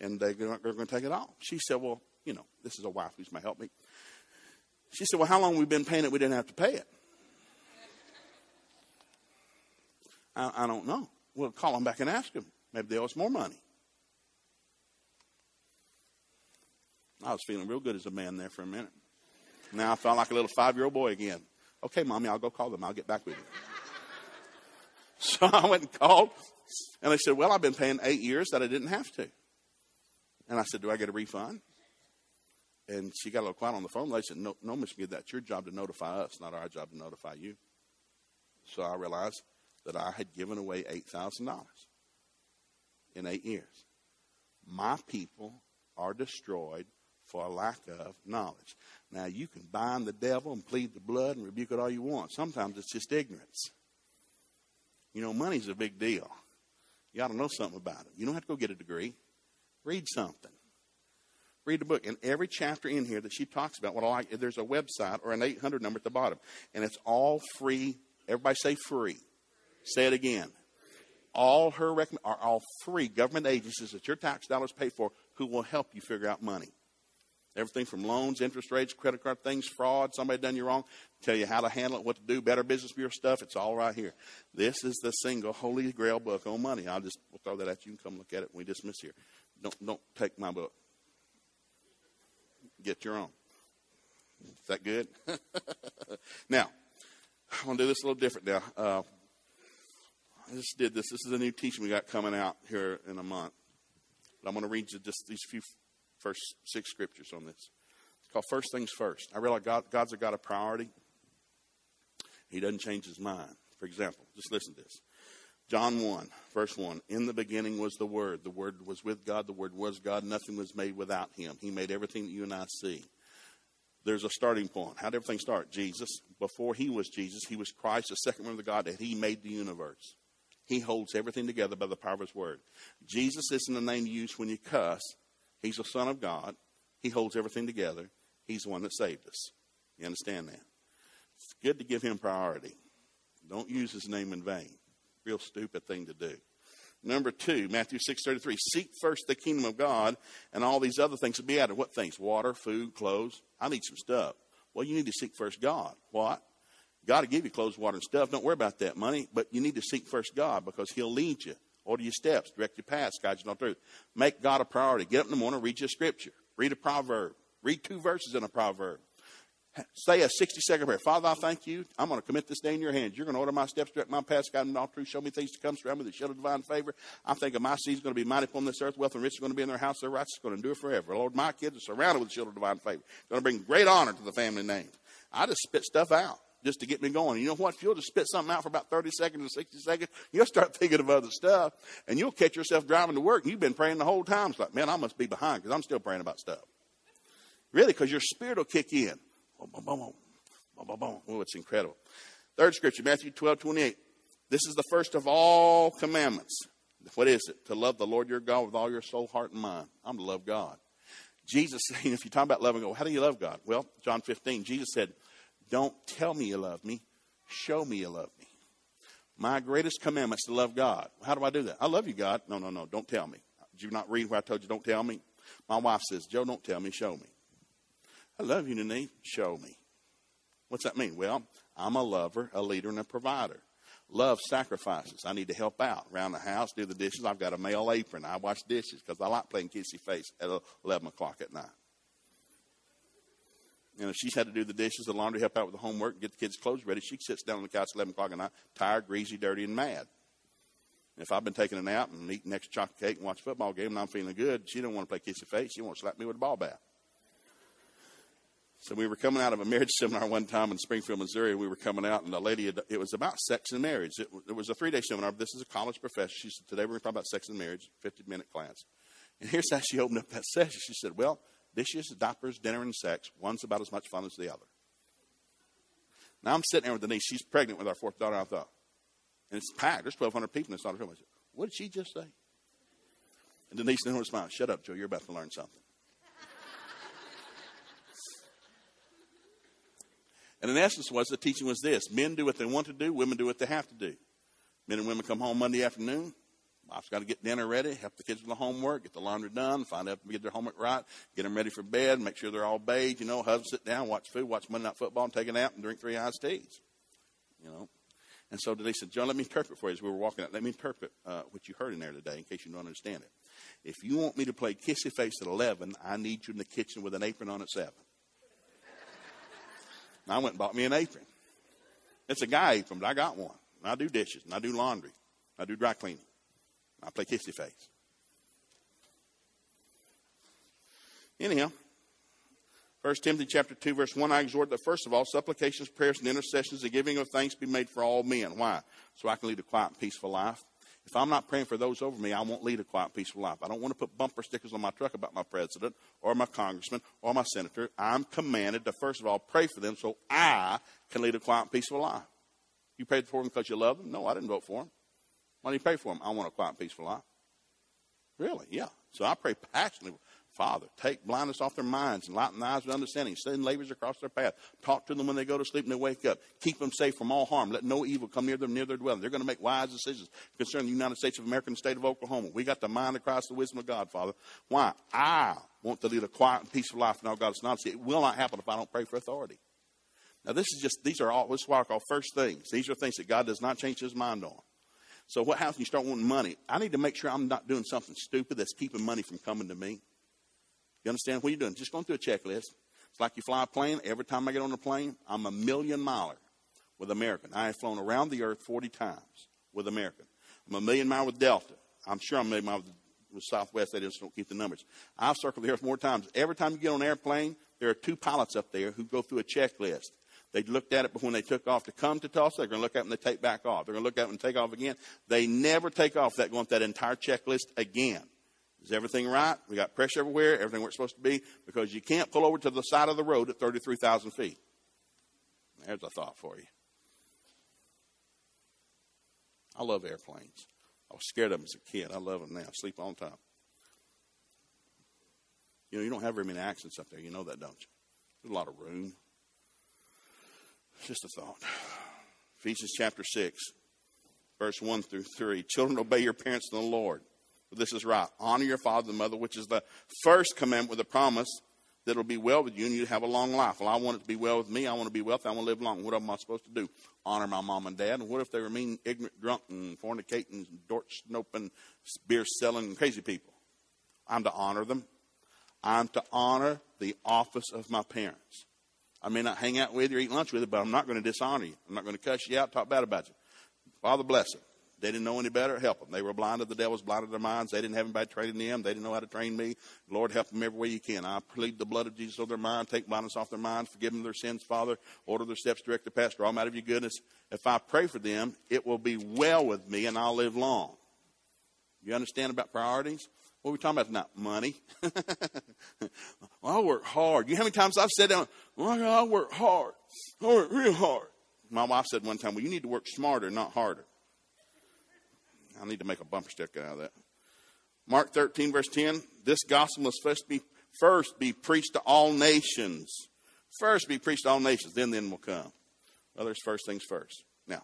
and they're going to take it off. She said, well, you know, this is a wife who's going to help me. She said, well, how long have we been paying it? We didn't have to pay it. I don't know. We'll call them back and ask them. Maybe they owe us more money. I was feeling real good as a man there for a minute. Now I felt like a little 5-year-old boy again. Okay, Mommy, I'll go call them. I'll get back with you. So I went and called, and they said, well, I've been paying 8 years that I didn't have to. And I said, do I get a refund? And she got a little quiet on the phone. They said, no, Miss Gid, that's your job to notify us, not our job to notify you. So I realized that I had given away $8,000 in 8 years. My people are destroyed for a lack of knowledge. Now, you can bind the devil and plead the blood and rebuke it all you want. Sometimes it's just ignorance. You know, money's a big deal. You ought to know something about it. You don't have to go get a degree. Read something. Read the book. And every chapter in here that she talks about, there's a website or an 800 number at the bottom. And it's all free. Everybody say free. Say it again. All three government agencies that your tax dollars pay for who will help you figure out money. Everything from loans, interest rates, credit card things, fraud, somebody done you wrong, tell you how to handle it, what to do, Better Business Bureau stuff. It's all right here. This is the single holy grail book on money. We'll throw that at you. You can come look at it when we dismiss here. Don't take my book. Get your own. Is that good? Now, I'm going to do this a little different now. I just did this. This is a new teaching we got coming out here in a month. But I'm going to read you just these few first six scriptures on this. It's called First Things First. I realize God's a God of priority. He doesn't change his mind. For example, just listen to this. John 1, verse 1. In the beginning was the Word. The Word was with God. The Word was God. Nothing was made without him. He made everything that you and I see. There's a starting point. How did everything start? Jesus. Before he was Jesus, he was Christ, the second member of God, and he made the universe. He holds everything together by the power of his word. Jesus isn't a name used when you cuss. He's the Son of God. He holds everything together. He's the one that saved us. You understand that? It's good to give him priority. Don't use his name in vain. Real stupid thing to do. Number 2, Matthew 6:33. Seek first the kingdom of God, and all these other things will be added. What things? Water, food, clothes. I need some stuff. Well, you need to seek first God. What? God will give you clothes, water, and stuff. Don't worry about that money, but you need to seek first God because he'll lead you. Order your steps, direct your paths, guide you in all truth. Make God a priority. Get up in the morning, read your scripture. Read a proverb. Read 2 verses in a proverb. Say a 60-second prayer. Father, I thank you. I'm going to commit this day in your hands. You're going to order my steps, direct my paths, guide me in all truth. Show me things to come, surround me with the shield of divine favor. I think of my seed is going to be mighty upon this earth. Wealth and riches are going to be in their house. Their righteousness is going to endure forever. Lord, my kids are surrounded with the shield of divine favor. Going to bring great honor to the family name. I just spit stuff out just to get me going. You know what? If you'll just spit something out for about 30 seconds or 60 seconds, you'll start thinking of other stuff, and you'll catch yourself driving to work, and you've been praying the whole time. It's like, man, I must be behind because I'm still praying about stuff. Really, because your spirit will kick in. Boom, boom, boom, boom, boom, boom. Oh, it's incredible. Third scripture, Matthew 12:28. This is the first of all commandments. What is it? To love the Lord your God with all your soul, heart, and mind. I'm to love God. Jesus, if you talk about loving God, how do you love God? Well, John 15, Jesus said, don't tell me you love me. Show me you love me. My greatest commandment is to love God. How do I do that? I love you, God. No. Don't tell me. Did you not read where I told you don't tell me? My wife says, Joe, don't tell me. Show me. I love you, Denise. Show me. What's that mean? Well, I'm a lover, a leader, and a provider. Love sacrifices. I need to help out around the house, do the dishes. I've got a male apron. I wash dishes because I like playing kissy face at 11 o'clock at night. And if she's had to do the dishes, the laundry, help out with the homework, get the kids' clothes ready, she sits down on the couch at 11 o'clock at night, tired, greasy, dirty, and mad. If I've been taking a nap and eating extra chocolate cake and watch a football game and I'm feeling good, she don't want to play kissy face. She wants to slap me with a ball bat. So we were coming out of a marriage seminar one time in Springfield, Missouri, and we were coming out, and the lady, it was about sex and marriage. It was a three-day seminar. This is a college professor. She said, today we're going to talk about sex and marriage, 50-minute class. And here's how she opened up that session. She said, well, dishes, diapers, dinner, and sex, one's about as much fun as the other. Now I'm sitting there with Denise. She's pregnant with our fourth daughter, I thought. And it's packed. There's 1,200 people in this auditorium. I said, what did she just say? And Denise didn't want to smile. Shut up, Joe. You're about to learn something. And in essence, the teaching was this. Men do what they want to do. Women do what they have to do. Men and women come home Monday afternoon. Wife's got to get dinner ready, help the kids with the homework, get the laundry done, find out if they get their homework right, get them ready for bed, make sure they're all bathed. You know, husband sit down, watch food, watch Monday Night Football, and take a nap and drink 3 iced teas. You know. And so today said, John, let me interpret for you as we were walking out. Let me interpret what you heard in there today in case you don't understand it. If you want me to play kissy face at 11, I need you in the kitchen with an apron on at 7. And I went and bought me an apron. It's a guy apron, but I got one. And I do dishes, and I do laundry, and I do dry cleaning. I play kissy face. Anyhow, 1 Timothy chapter 2, verse 1, I exhort that first of all, supplications, prayers, and intercessions, the giving of thanks be made for all men. Why? So I can lead a quiet and peaceful life. If I'm not praying for those over me, I won't lead a quiet and peaceful life. I don't want to put bumper stickers on my truck about my president or my congressman or my senator. I'm commanded to, first of all, pray for them so I can lead a quiet and peaceful life. You prayed for them because you love them? No, I didn't vote for them. Why do you pray for them? I want a quiet and peaceful life. Really? Yeah. So I pray passionately. Father, take blindness off their minds and lighten the eyes with understanding. Send laborers across their path. Talk to them when they go to sleep and they wake up. Keep them safe from all harm. Let no evil come near them, near their dwelling. They're going to make wise decisions concerning the United States of America and the state of Oklahoma. We got the mind of Christ, the wisdom of God, Father. Why? I want to lead a quiet and peaceful life in all God's honesty. It will not happen if I don't pray for authority. Now, this is what I call first things. These are things that God does not change his mind on. So what happens when you start wanting money? I need to make sure I'm not doing something stupid that's keeping money from coming to me. You understand what you're doing? Just going through a checklist. It's like you fly a plane. Every time I get on a plane, I'm a million-miler with American. I have flown around the earth 40 times with American. I'm a million-mile with Delta. I'm sure I'm a million-mile with Southwest. They just don't keep the numbers. I've circled the earth more times. Every time you get on an airplane, there are 2 pilots up there who go through a checklist. They looked at it when they took off to come to Tulsa. They're going to look at it when they take back off. They're going to look at it when they take off again. They never take off without going through that entire checklist again. Is everything right? We got pressure everywhere. Everything where it's supposed to be. Because you can't pull over to the side of the road at 33,000 feet. There's a thought for you. I love airplanes. I was scared of them as a kid. I love them now. I sleep all the time. You know, you don't have very many accidents up there. You know that, don't you? There's a lot of room. It's just a thought. Ephesians chapter 6, verse 1 through 3. Children, obey your parents in the Lord. This is right. Honor your father and mother, which is the first commandment with a promise that it'll be well with you and you have a long life. Well, I want it to be well with me. I want to be wealthy. I want to live long. What am I supposed to do? Honor my mom and dad. And what if they were mean, ignorant, drunk, and fornicating, dork, snoping, beer selling, and crazy people? I'm to honor them. I'm to honor the office of my parents. I may not hang out with you or eat lunch with you, but I'm not going to dishonor you. I'm not going to cuss you out, talk bad about you. Father, bless them. They didn't know any better. Help them. They were blinded. The devil was blinded their minds. They didn't have anybody training them. They didn't know how to train me. Lord, help them every way you can. I plead the blood of Jesus over their mind. Take blindness off their mind. Forgive them their sins, Father. Order their steps. Direct their path. Draw them out of your goodness. If I pray for them, it will be well with me, and I'll live long. You understand about priorities? What are we talking about tonight? Money. Well, I work hard. You know how many times I've said that? Well, I work hard. I work real hard. My wife said one time, well, you need to work smarter, not harder. I need to make a bumper sticker out of that. Mark 13, verse 10. This gospel must first be preached to all nations. First be preached to all nations. Then will come. Well, there's first things first. Now,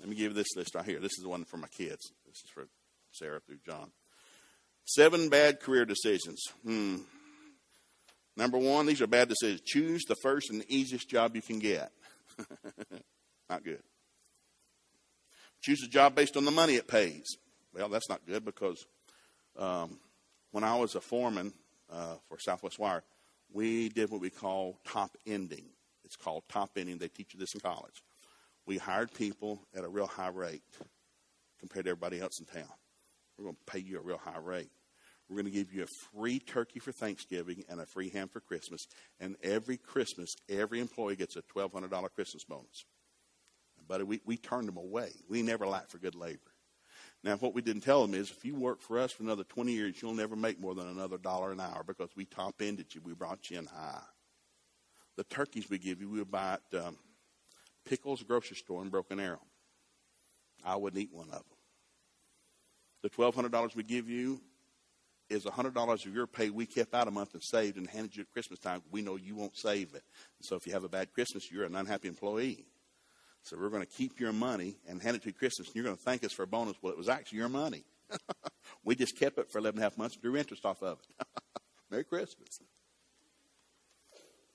let me give you this list right here. This is the one for my kids. This is for Sarah through John. 7 bad career decisions. Number 1, these are bad decisions. Choose the first and the easiest job you can get. Not good. Choose a job based on the money it pays. Well, that's not good because when I was a foreman for Southwest Wire, we did what we call top ending. It's called top ending. They teach you this in college. We hired people at a real high rate compared to everybody else in town. We're going to pay you a real high rate. We're going to give you a free turkey for Thanksgiving and a free ham for Christmas. And every Christmas, every employee gets a $1,200 Christmas bonus. But we turned them away. We never lacked for good labor. Now, what we didn't tell them is if you work for us for another 20 years, you'll never make more than another dollar an hour because we top-ended you. We brought you in high. The turkeys we give you, we would buy at Pickles Grocery Store in Broken Arrow. I wouldn't eat one of them. The $1,200 we give you is $100 of your pay we kept out a month and saved and handed you at Christmas time. We know you won't save it. So if you have a bad Christmas, you're an unhappy employee. So we're going to keep your money and hand it to you Christmas, and you're going to thank us for a bonus. Well, it was actually your money. We just kept it for 11 and a half months and drew interest off of it. Merry Christmas.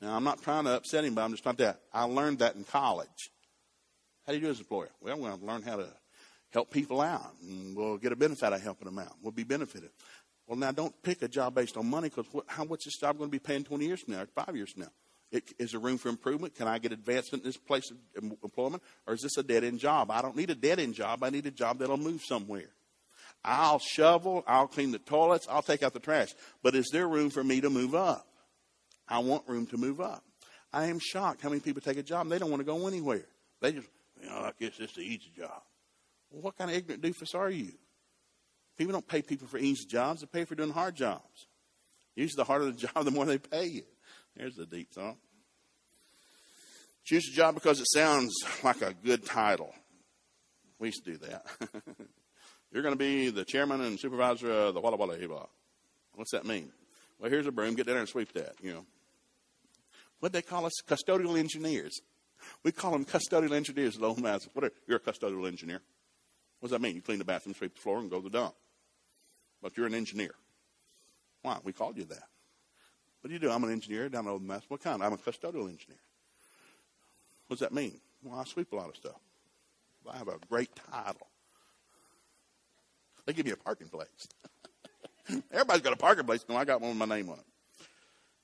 Now, I'm not trying to upset him, but I'm just trying to. I learned that in college. How do you do as an employer? Well, we're going to learn how to help people out, and we'll get a benefit out of helping them out. We'll be benefited. Well, now, don't pick a job based on money because what's this job going to be paying 20 years from now or 5 years from now? Is there room for improvement? Can I get advancement in this place of employment? Or is this a dead-end job? I don't need a dead-end job. I need a job that'll move somewhere. I'll shovel. I'll clean the toilets. I'll take out the trash. But is there room for me to move up? I want room to move up. I am shocked how many people take a job and they don't want to go anywhere. They just, I guess this is the easy job. Well, what kind of ignorant doofus are you? People don't pay people for easy jobs. They pay for doing hard jobs. Usually the harder the job, the more they pay you. There's the deep thought. Choose a job because it sounds like a good title. We used to do that. You're going to be the chairman and supervisor of the Walla Walla Heba. What's that mean? Well, here's a broom. Get down there and sweep that, you know. What'd they call us? Custodial engineers. We call them custodial engineers at Olin Mathieson. Whatever. You're a custodial engineer. What does that mean? You clean the bathroom, sweep the floor, and go to the dump. But you're an engineer. Why? We called you that. What do you do? I'm an engineer down at Olin Mathieson. What kind? I'm a custodial engineer. What does that mean? Well, I sweep a lot of stuff. I have a great title. They give you a parking place. Everybody's got a parking place. No, I got one with my name on it.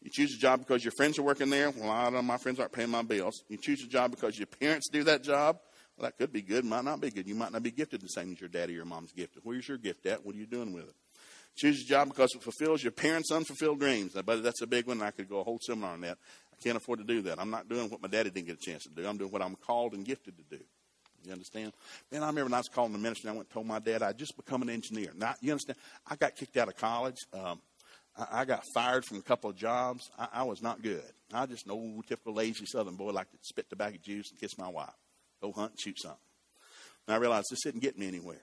You choose a job because your friends are working there. Well, I don't know. My friends aren't paying my bills. You choose a job because your parents do that job. Well, that could be good. Might not be good. You might not be gifted the same as your daddy or your mom's gifted. Where's your gift at? What are you doing with it? Choose a job because it fulfills your parents' unfulfilled dreams. Now, buddy, that's a big one. I could go a whole seminar on that. I can't afford to do that. I'm not doing what my daddy didn't get a chance to do. I'm doing what I'm called and gifted to do. You understand? Man, I remember when I was calling the ministry, I went and told my dad I'd just become an engineer. Now, you understand? I got kicked out of college. I got fired from a couple of jobs. I was not good. I was just an old, typical, lazy Southern boy like to spit tobacco juice and kiss my wife. Go hunt and shoot something. And I realized this didn't get me anywhere.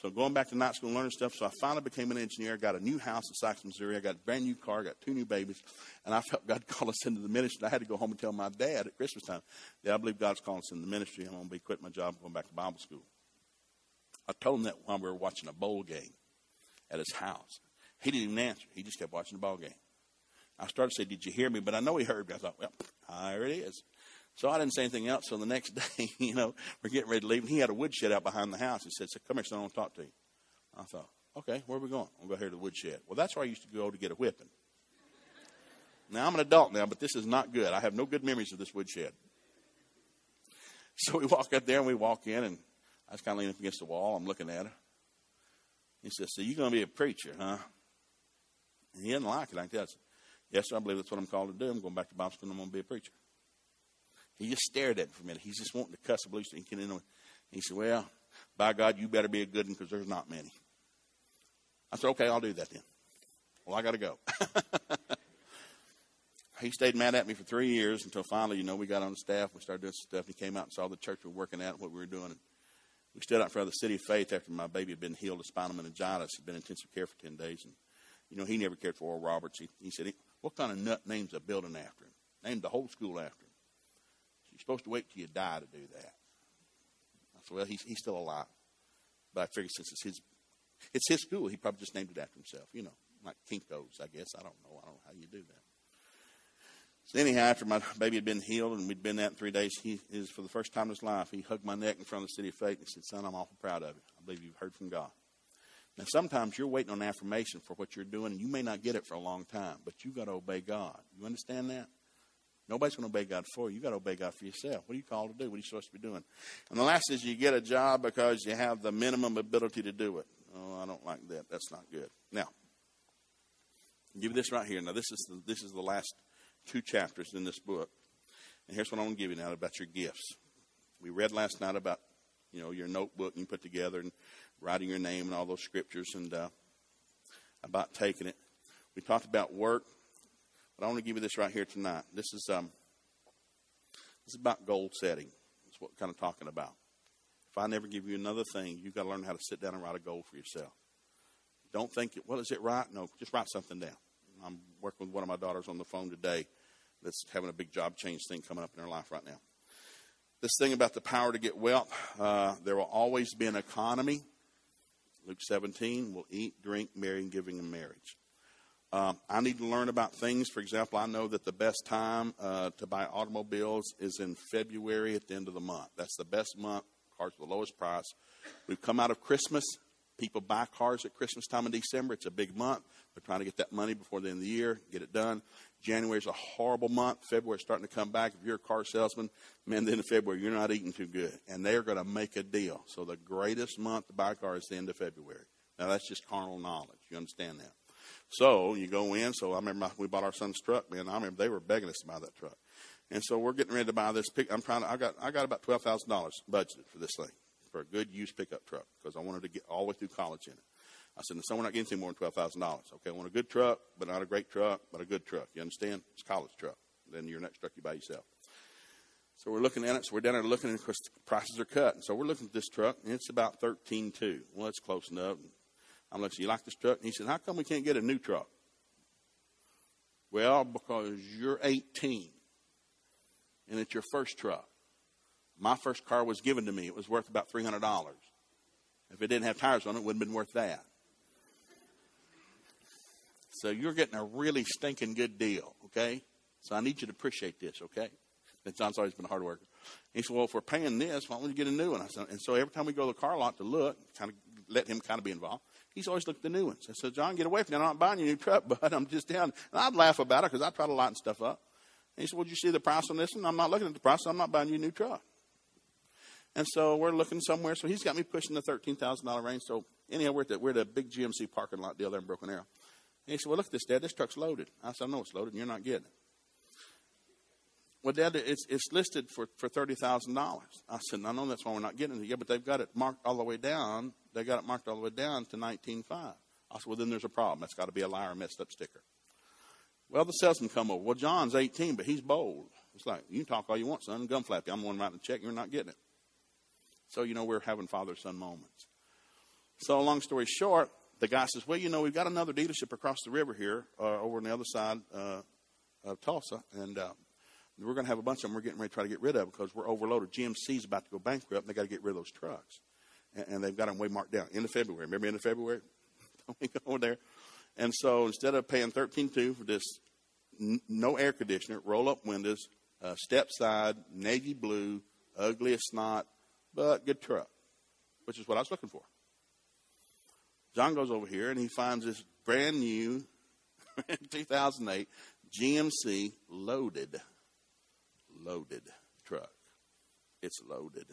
So going back to night school and learning stuff, so I finally became an engineer. I got a new house in Sykeson, Missouri. I got a brand new car. I got 2 new babies. And I felt God called us into the ministry. I had to go home and tell my dad at Christmas time that I believe God's calling us into the ministry. I'm going to be quitting my job and going back to Bible school. I told him that while we were watching a bowl game at his house. He didn't even answer. He just kept watching the ball game. I started to say, did you hear me? But I know he heard me. I thought, well, there it is. So I didn't say anything else. So the next day, we're getting ready to leave. And he had a woodshed out behind the house. He said, so come here, son, I want to talk to you. I thought, okay, where are we going? We'll go here to the woodshed. Well, that's where I used to go to get a whipping. Now, I'm an adult now, but this is not good. I have no good memories of this woodshed. So we walk up there and we walk in, and I was kind of leaning up against the wall. I'm looking at her. He says, so you're going to be a preacher, huh? And he didn't like it like that. I said, yes, sir, I believe that's what I'm called to do. I'm going back to Bible school and I'm going to be a preacher. He just stared at me for a minute. He's just wanting to cuss a blue stain. He said, well, by God, you better be a good one because there's not many. I said, okay, I'll do that then. Well, I got to go. He stayed mad at me for 3 years until finally, we got on the staff. We started doing stuff. He came out and saw the church we were working at, what we were doing. And we stood out in front of the City of Faith after my baby had been healed of spinal meningitis. He'd been in intensive care for 10 days. And, he never cared for Oral Roberts. He said, what kind of nut names a building after him? Named the whole school after him. You're supposed to wait till you die to do that. I said, well, he's still alive. But I figured since it's his school, he probably just named it after himself. Like Kinko's, I guess. I don't know. I don't know how you do that. So anyhow, after my baby had been healed and we'd been that in 3 days, he is for the first time in his life, he hugged my neck in front of the City of Faith and said, son, I'm awful proud of you. I believe you've heard from God. Now, sometimes you're waiting on affirmation for what you're doing, and you may not get it for a long time, but you've got to obey God. You understand that? Nobody's going to obey God for you. You've got to obey God for yourself. What are you called to do? What are you supposed to be doing? And the last is you get a job because you have the minimum ability to do it. Oh, I don't like that. That's not good. Now, Give you this right here. Now, this is the last two chapters in this book. And here's what I want to give you now about your gifts. We read last night about, you know, your notebook you put together and writing your name and all those scriptures and about taking it. We talked about work, but I want to give you this right here tonight. This is about goal setting. That's what we're kind of talking about. If I never give you another thing, you've got to learn how to sit down and write a goal for yourself. Don't think, well, is it right? No, just write something down. I'm working with one of my daughters on the phone today that's having a big job change thing coming up in her life right now. This thing about the power to get wealth, there will always be an economy. Luke 17, we'll eat, drink, marry, and giving in marriage. I need to learn about things. For example, I know that the best time to buy automobiles is in February at the end of the month. That's the best month, cars are the lowest price. We've come out of Christmas. People buy cars at Christmas time in December. It's a big month. They're trying to get that money before the end of the year, get it done. January's a horrible month. February's starting to come back. If you're a car salesman, man, then in February, you're not eating too good. And they're going to make a deal. So the greatest month to buy a car is the end of February. Now, that's just carnal knowledge. You understand that? So you go in. So I remember we bought our son's truck, man. I remember they were begging us to buy that truck. And so we're getting ready to buy this. I got about $12,000 budgeted for this thing, for a good used pickup truck, because I wanted to get all the way through college in it. I said, no, we're not getting anything more than $12,000. Okay, I want a good truck, but not a great truck, but a good truck. You understand? It's a college truck. Then your next truck you buy yourself. So we're looking at it. So we're down there looking, and of course, the prices are cut. And so we're looking at this truck, and it's about $13,200. Well, it's close enough. And I'm like, so you like this truck? And he said, how come we can't get a new truck? Well, because you're 18, and it's your first truck. My first car was given to me. It was worth about $300. If it didn't have tires on it, it wouldn't have been worth that. So you're getting a really stinking good deal, okay? So I need you to appreciate this, okay? And John's always been a hard worker. He said, well, if we're paying this, why don't we get a new one? I said, and so every time we go to the car lot to look, kind of let him kind of be involved, he's always looked at the new ones. I said, John, get away from me. I'm not buying you a new truck, but I'm just down. And I'd laugh about it because I try to lighten stuff up. And he said, well, did you see the price on this one? I'm not looking at the price. So I'm not buying you a new truck. And so we're looking somewhere. So he's got me pushing the $13,000 range. So anyhow, we're at a big GMC parking lot deal there in Broken Arrow. And he said, well, look at this, Dad. This truck's loaded. I said, I know it's loaded, and you're not getting it. Well, Dad, it's listed for $30,000. I said, I know that's why we're not getting it. Yeah, but they've got it marked all the way down. They got it marked all the way down to $19,500. I said, well, then there's a problem. That's got to be a liar, messed up sticker. Well, the salesman come over. Well, John's 18, but he's bold. It's like, you can talk all you want, son. Gum flap you. I'm going to write the check. You're not getting it. So, you know, we're having father-son moments. So, long story short, the guy says, well, you know, we've got another dealership across the river here over on the other side of Tulsa, and we're going to have a bunch of them we're getting ready to try to get rid of because we're overloaded. GMC's about to go bankrupt, and they got to get rid of those trucks. And they've got them way marked down. End of February. Remember end of February? We go over there. And so instead of paying $13,200 for this no air conditioner, roll-up windows, step side, navy blue, ugliest snot, but good truck, which is what I was looking for. John goes over here, and he finds this brand new 2008 GMC loaded truck. It's loaded.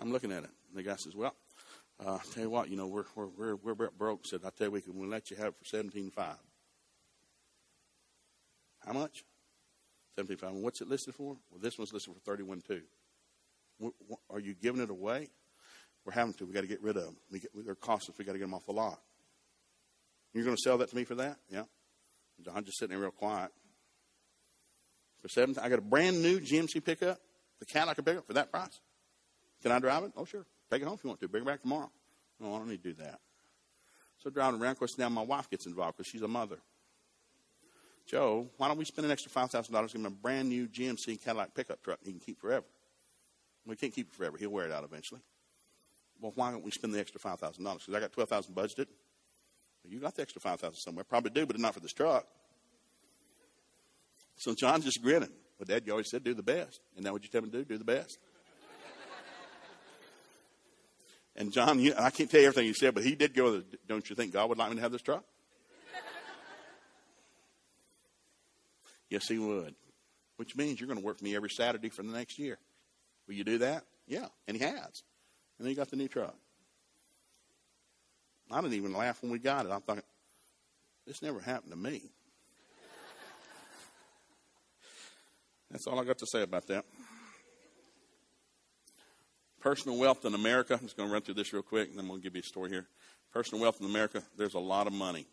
I'm looking at it. And the guy says, well, I'll tell you what, you know, we're broke. Said, I'll tell you, we'll let you have it for $17,500. How much? $17,500. What's it listed for? Well, this one's listed for $31,200. Are you giving it away? We're having to. We've got to get rid of them. They're costless. We've got to get them off the lot. You're going to sell that to me for that? Yeah. John's just sitting there real quiet. For $17,000, I got a brand new GMC pickup, the Cadillac pickup for that price. Can I drive it? Oh, sure. Take it home if you want to. Bring it back tomorrow. No, I don't need to do that. So driving around, of course, now my wife gets involved because she's a mother. Joe, why don't we spend an extra $5,000 on a brand new GMC Cadillac pickup truck he can keep forever? We can't keep it forever. He'll wear it out eventually. Well, why don't we spend the extra $5,000? Because I got $12,000 budgeted. Well, you got the extra $5,000 somewhere. Probably do, but not for this truck. So John's just grinning. Well, Dad, you always said do the best. And now what you tell me to do? Do the best. And John, I can't tell you everything he said, but he did go, don't you think God would like me to have this truck? Yes, he would. Which means you're going to work for me every Saturday for the next year. Will you do that? Yeah, and he has. And then he got the new truck. I didn't even laugh when we got it. I'm thinking, This never happened to me. That's all I got to say about that. Personal wealth in America. I'm just going to run through this real quick, and then we'll give you a story here. Personal wealth in America, there's a lot of money.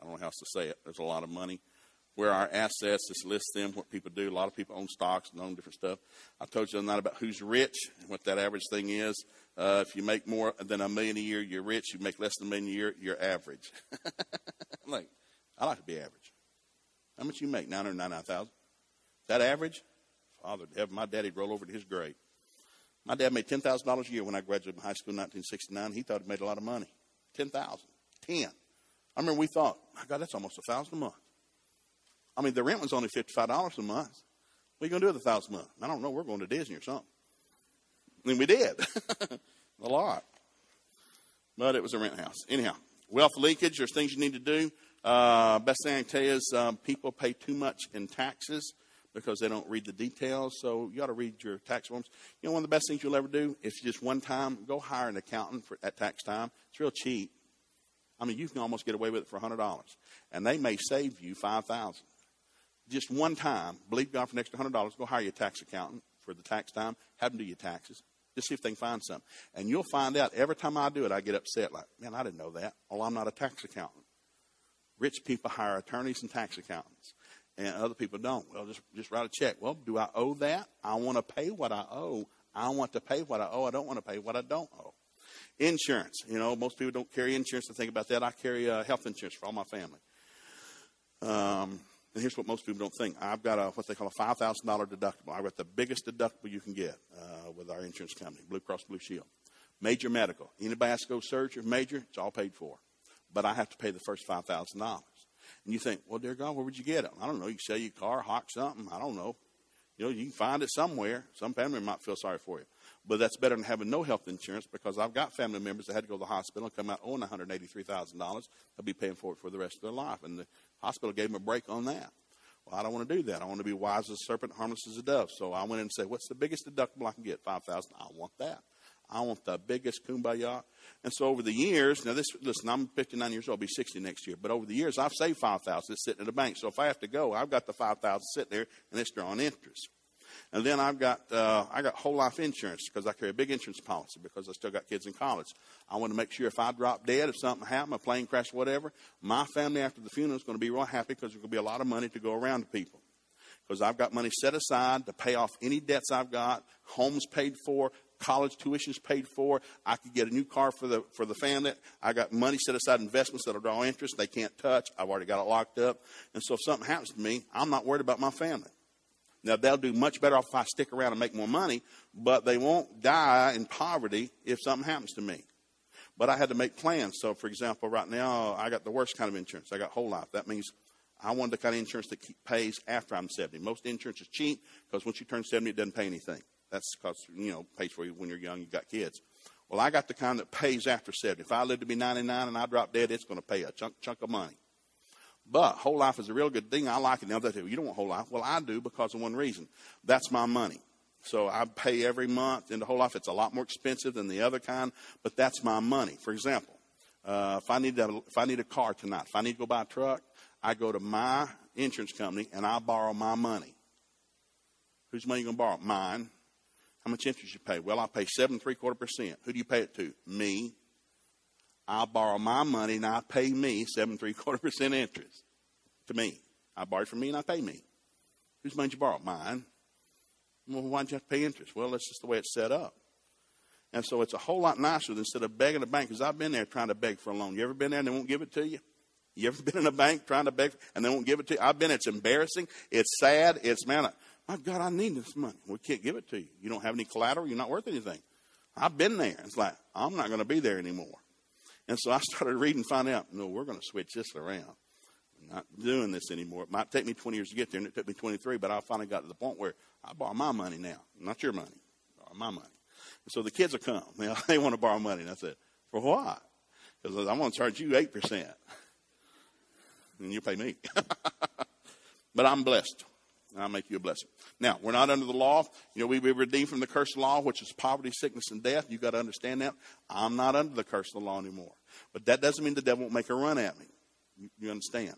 I don't know how else to say it. There's a lot of money. Where our assets, just list them, what people do. A lot of people own stocks and own different stuff. I told you the other night about who's rich and what that average thing is. If you make more than $1 million a year, you're rich. You make less than $1 million a year, you're average. Like, I like to be average. How much you make? $999,000. Is that average? Father, my daddy'd roll over to his grave. My dad made $10,000 a year when I graduated from high school in 1969. He thought he made a lot of money. $10,000. 10. I remember we thought, my God, that's almost $1,000 a month. I mean, the rent was only $55 a month. What are you going to do with $1,000 a month? I don't know. We're going to Disney or something. I mean, we did. A lot. But it was a rent house. Anyhow, wealth leakage. There's things you need to do. Best thing I can tell you is people pay too much in taxes because they don't read the details. So you ought to read your tax forms. You know, one of the best things you'll ever do is just one time go hire an accountant for at tax time. It's real cheap. I mean, you can almost get away with it for $100. And they may save you $5,000. Just one time, believe God for an extra $100, go hire your tax accountant for the tax time. Have them do your taxes. Just see if they can find something. And you'll find out, every time I do it, I get upset. Like, man, I didn't know that. Oh, I'm not a tax accountant. Rich people hire attorneys and tax accountants. And other people don't. Well, just write a check. Well, do I owe that? I want to pay what I owe. I want to pay what I owe. I don't want to pay what I don't owe. Insurance. You know, most people don't carry insurance. To think about that, I carry health insurance for all my family. And here's what most people don't think. I've got what they call a $5,000 deductible. I've got the biggest deductible you can get with our insurance company, Blue Cross Blue Shield. Major medical. Anybody has to go surgery, major, it's all paid for. But I have to pay the first $5,000. And you think, well, dear God, where would you get it? I don't know. You sell your car, hawk something. I don't know. You know, you can find it somewhere. Some family might feel sorry for you. But that's better than having no health insurance, because I've got family members that had to go to the hospital and come out owing $183,000. They'll be paying for it for the rest of their life. And the hospital gave them a break on that. Well, I don't want to do that. I want to be wise as a serpent, harmless as a dove. So I went in and said, what's the biggest deductible I can get? $5,000. I want that. I want the biggest kumbaya. And so over the years, now this, listen, I'm 59 years old. I'll be 60 next year. But over the years, I've saved $5,000. It's sitting in the bank. So if I have to go, I've got the $5,000 sitting there, and it's drawing interest. And then I've got I got whole life insurance, because I carry a big insurance policy because I still got kids in college. I want to make sure if I drop dead, if something happened, a plane crash, whatever, my family after the funeral is going to be real happy, because there's going to be a lot of money to go around to people. Because I've got money set aside to pay off any debts I've got, homes paid for, college tuitions paid for. I could get a new car for the family. I got money set aside, investments that'll draw interest they can't touch. I've already got it locked up. And so if something happens to me, I'm not worried about my family. Now, they'll do much better off if I stick around and make more money, but they won't die in poverty if something happens to me. But I had to make plans. So, for example, right now, I got the worst kind of insurance. I got whole life. That means I want the kind of insurance that pays after I'm 70. Most insurance is cheap, because once you turn 70, it doesn't pay anything. That's because, you know, pays for you when you're young, you got kids. Well, I got the kind that pays after 70. If I live to be 99 and I drop dead, it's going to pay a chunk of money. But whole life is a real good thing. I like it. Now, they say, you don't want whole life. Well, I do, because of one reason. That's my money. So I pay every month into whole life. It's a lot more expensive than the other kind, but that's my money. For example, if I need a car tonight, if I need to go buy a truck, I go to my insurance company and I borrow my money. Whose money are you going to borrow? Mine. How much interest you pay? Well, I pay 7.75%. Who do you pay it to? Me. I borrow my money and I pay me 7.75% interest to me. I borrow it from me and I pay me. Whose money did you borrow? Mine. Well, why did you have to pay interest? Well, that's just the way it's set up. And so it's a whole lot nicer than instead of begging the bank, because I've been there trying to beg for a loan. You ever been there and they won't give it to you? You ever been in a bank trying to beg and they won't give it to you? I've been. It's embarrassing. It's sad. It's, man, my God, I need this money. We can't give it to you. You don't have any collateral. You're not worth anything. I've been there. It's like, I'm not going to be there anymore. And so I started reading and finding out, no, we're going to switch this around. I'm not doing this anymore. It might take me 20 years to get there, and it took me 23, but I finally got to the point where I borrow my money now, not your money. I borrow my money. And so the kids will come. Now, they want to borrow money. And I said, for what? Because I'm going to charge you 8%. And you pay me. But I'm blessed. I'll make you a blessing. Now, we're not under the law. You know, we've been redeemed from the curse of the law, which is poverty, sickness, and death. You've got to understand that. I'm not under the curse of the law anymore. But that doesn't mean the devil won't make a run at me. You understand?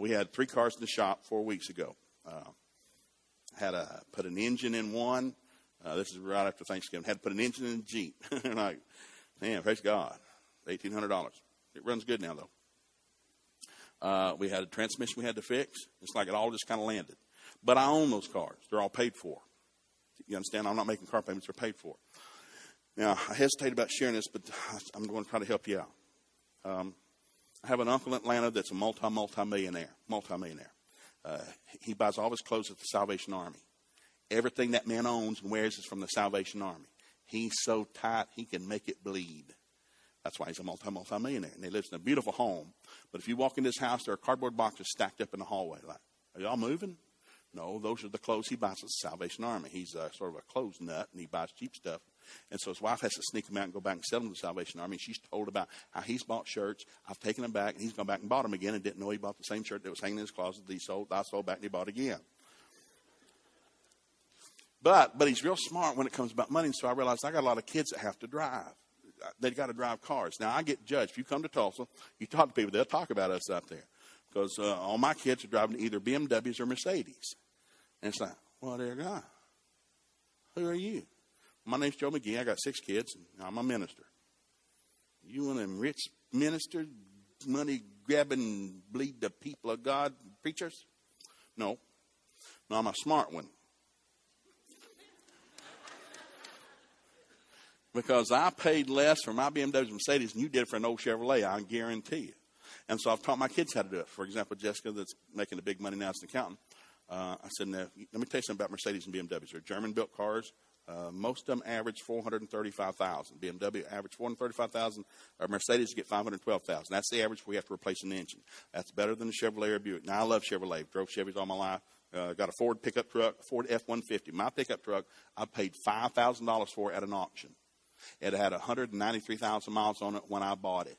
We had 3 cars in the shop 4 weeks ago. Put an engine in one. This is right after Thanksgiving. Had to put an engine in a Jeep. Like, man, praise God. $1,800. It runs good now, though. We had a transmission we had to fix. It's like it all just kind of landed. But I own those cars. They're all paid for. You understand? I'm not making car payments. They're paid for. Now, I hesitate about sharing this, but I'm going to try to help you out. I have an uncle in Atlanta that's a multi-millionaire. He buys all his clothes at the Salvation Army. Everything that man owns and wears is from the Salvation Army. He's so tight, he can make it bleed. That's why he's a multi-millionaire. And he lives in a beautiful home. But if you walk into his house, there are cardboard boxes stacked up in the hallway. Like, are y'all moving? No, those are the clothes he buys at the Salvation Army. He's sort of a clothes nut, and he buys cheap stuff. And so his wife has to sneak him out and go back and sell them to the Salvation Army. And she's told about how he's bought shirts. I've taken them back, and he's gone back and bought them again and didn't know he bought the same shirt that was hanging in his closet that he sold. I sold back, and he bought again. But he's real smart when it comes about money. And so I realized I got a lot of kids that have to drive. They got to drive cars. Now, I get judged. If you come to Tulsa, you talk to people, they'll talk about us out there. Because all my kids are driving either BMWs or Mercedes. And it's like, well, dear God, who are you? My name's Joe McGee. I got 6 kids, and I'm a minister. You one of them rich ministers, money-grabbing, bleed the people of God preachers? No. No, I'm a smart one. Because I paid less for my BMWs and Mercedes than you did for an old Chevrolet, I guarantee you. And so I've taught my kids how to do it. For example, Jessica, that's making the big money now as an accountant. I said, now, let me tell you something about Mercedes and BMWs. They're German-built cars. Most of them average 435,000. BMW average 435,000. Mercedes get 512,000. That's the average we have to replace an engine. That's better than the Chevrolet or Buick. Now, I love Chevrolet. Drove Chevys all my life. Got a Ford pickup truck, Ford F-150. My pickup truck, I paid $5,000 for at an auction. It had 193,000 miles on it when I bought it.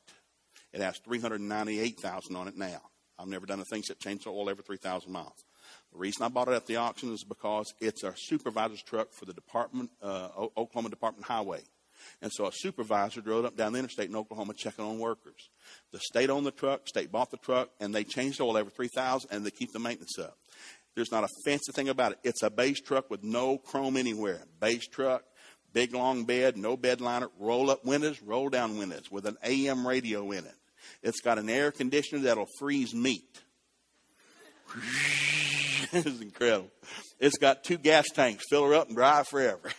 It has 398,000 on it now. I've never done a thing that changed the oil every 3,000 miles. The reason I bought it at the auction is because it's a supervisor's truck for the department, Oklahoma Department Highway. And so a supervisor drove up down the interstate in Oklahoma checking on workers. The state owned the truck, state bought the truck, and they changed the oil every 3,000, and they keep the maintenance up. There's not a fancy thing about it. It's a beige truck with no chrome anywhere. Beige truck. Big, long bed, no bed liner, roll-up windows, roll-down windows with an AM radio in it. It's got an air conditioner that'll freeze meat. This is incredible. It's got 2 gas tanks. Fill her up and drive forever.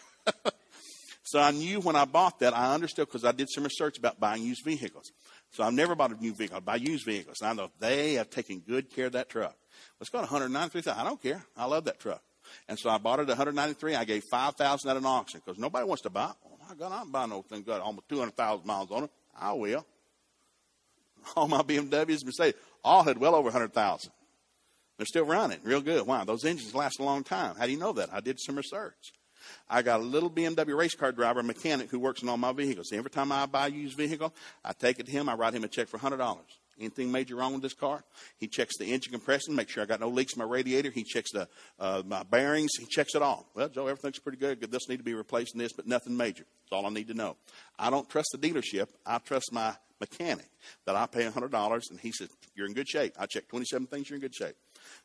So I knew when I bought that, I understood because I did some research about buying used vehicles. So I've never bought a new vehicle. I buy used vehicles. And I know they have taken good care of that truck. It's got 193,000. I don't care. I love that truck. And so I bought it at 193. I gave 5,000 at an auction because nobody wants to buy it. Oh my God, I'm buying no thing. Got almost 200,000 miles on it. I will. All my BMWs, Mercedes, all had well over 100,000. They're still running real good. Wow, those engines last a long time. How do you know that? I did some research. I got a little BMW race car driver, mechanic who works on all my vehicles. Every time I buy a used vehicle, I take it to him. I write him a check for $100. Anything major wrong with this car? He checks the engine compression, make sure I got no leaks in my radiator. He checks the my bearings. He checks it all. Well, Joe, everything's pretty good. This need to be replaced in this, but nothing major. That's all I need to know. I don't trust the dealership. I trust my mechanic that I pay $100, and he says, you're in good shape. I checked 27 things, you're in good shape.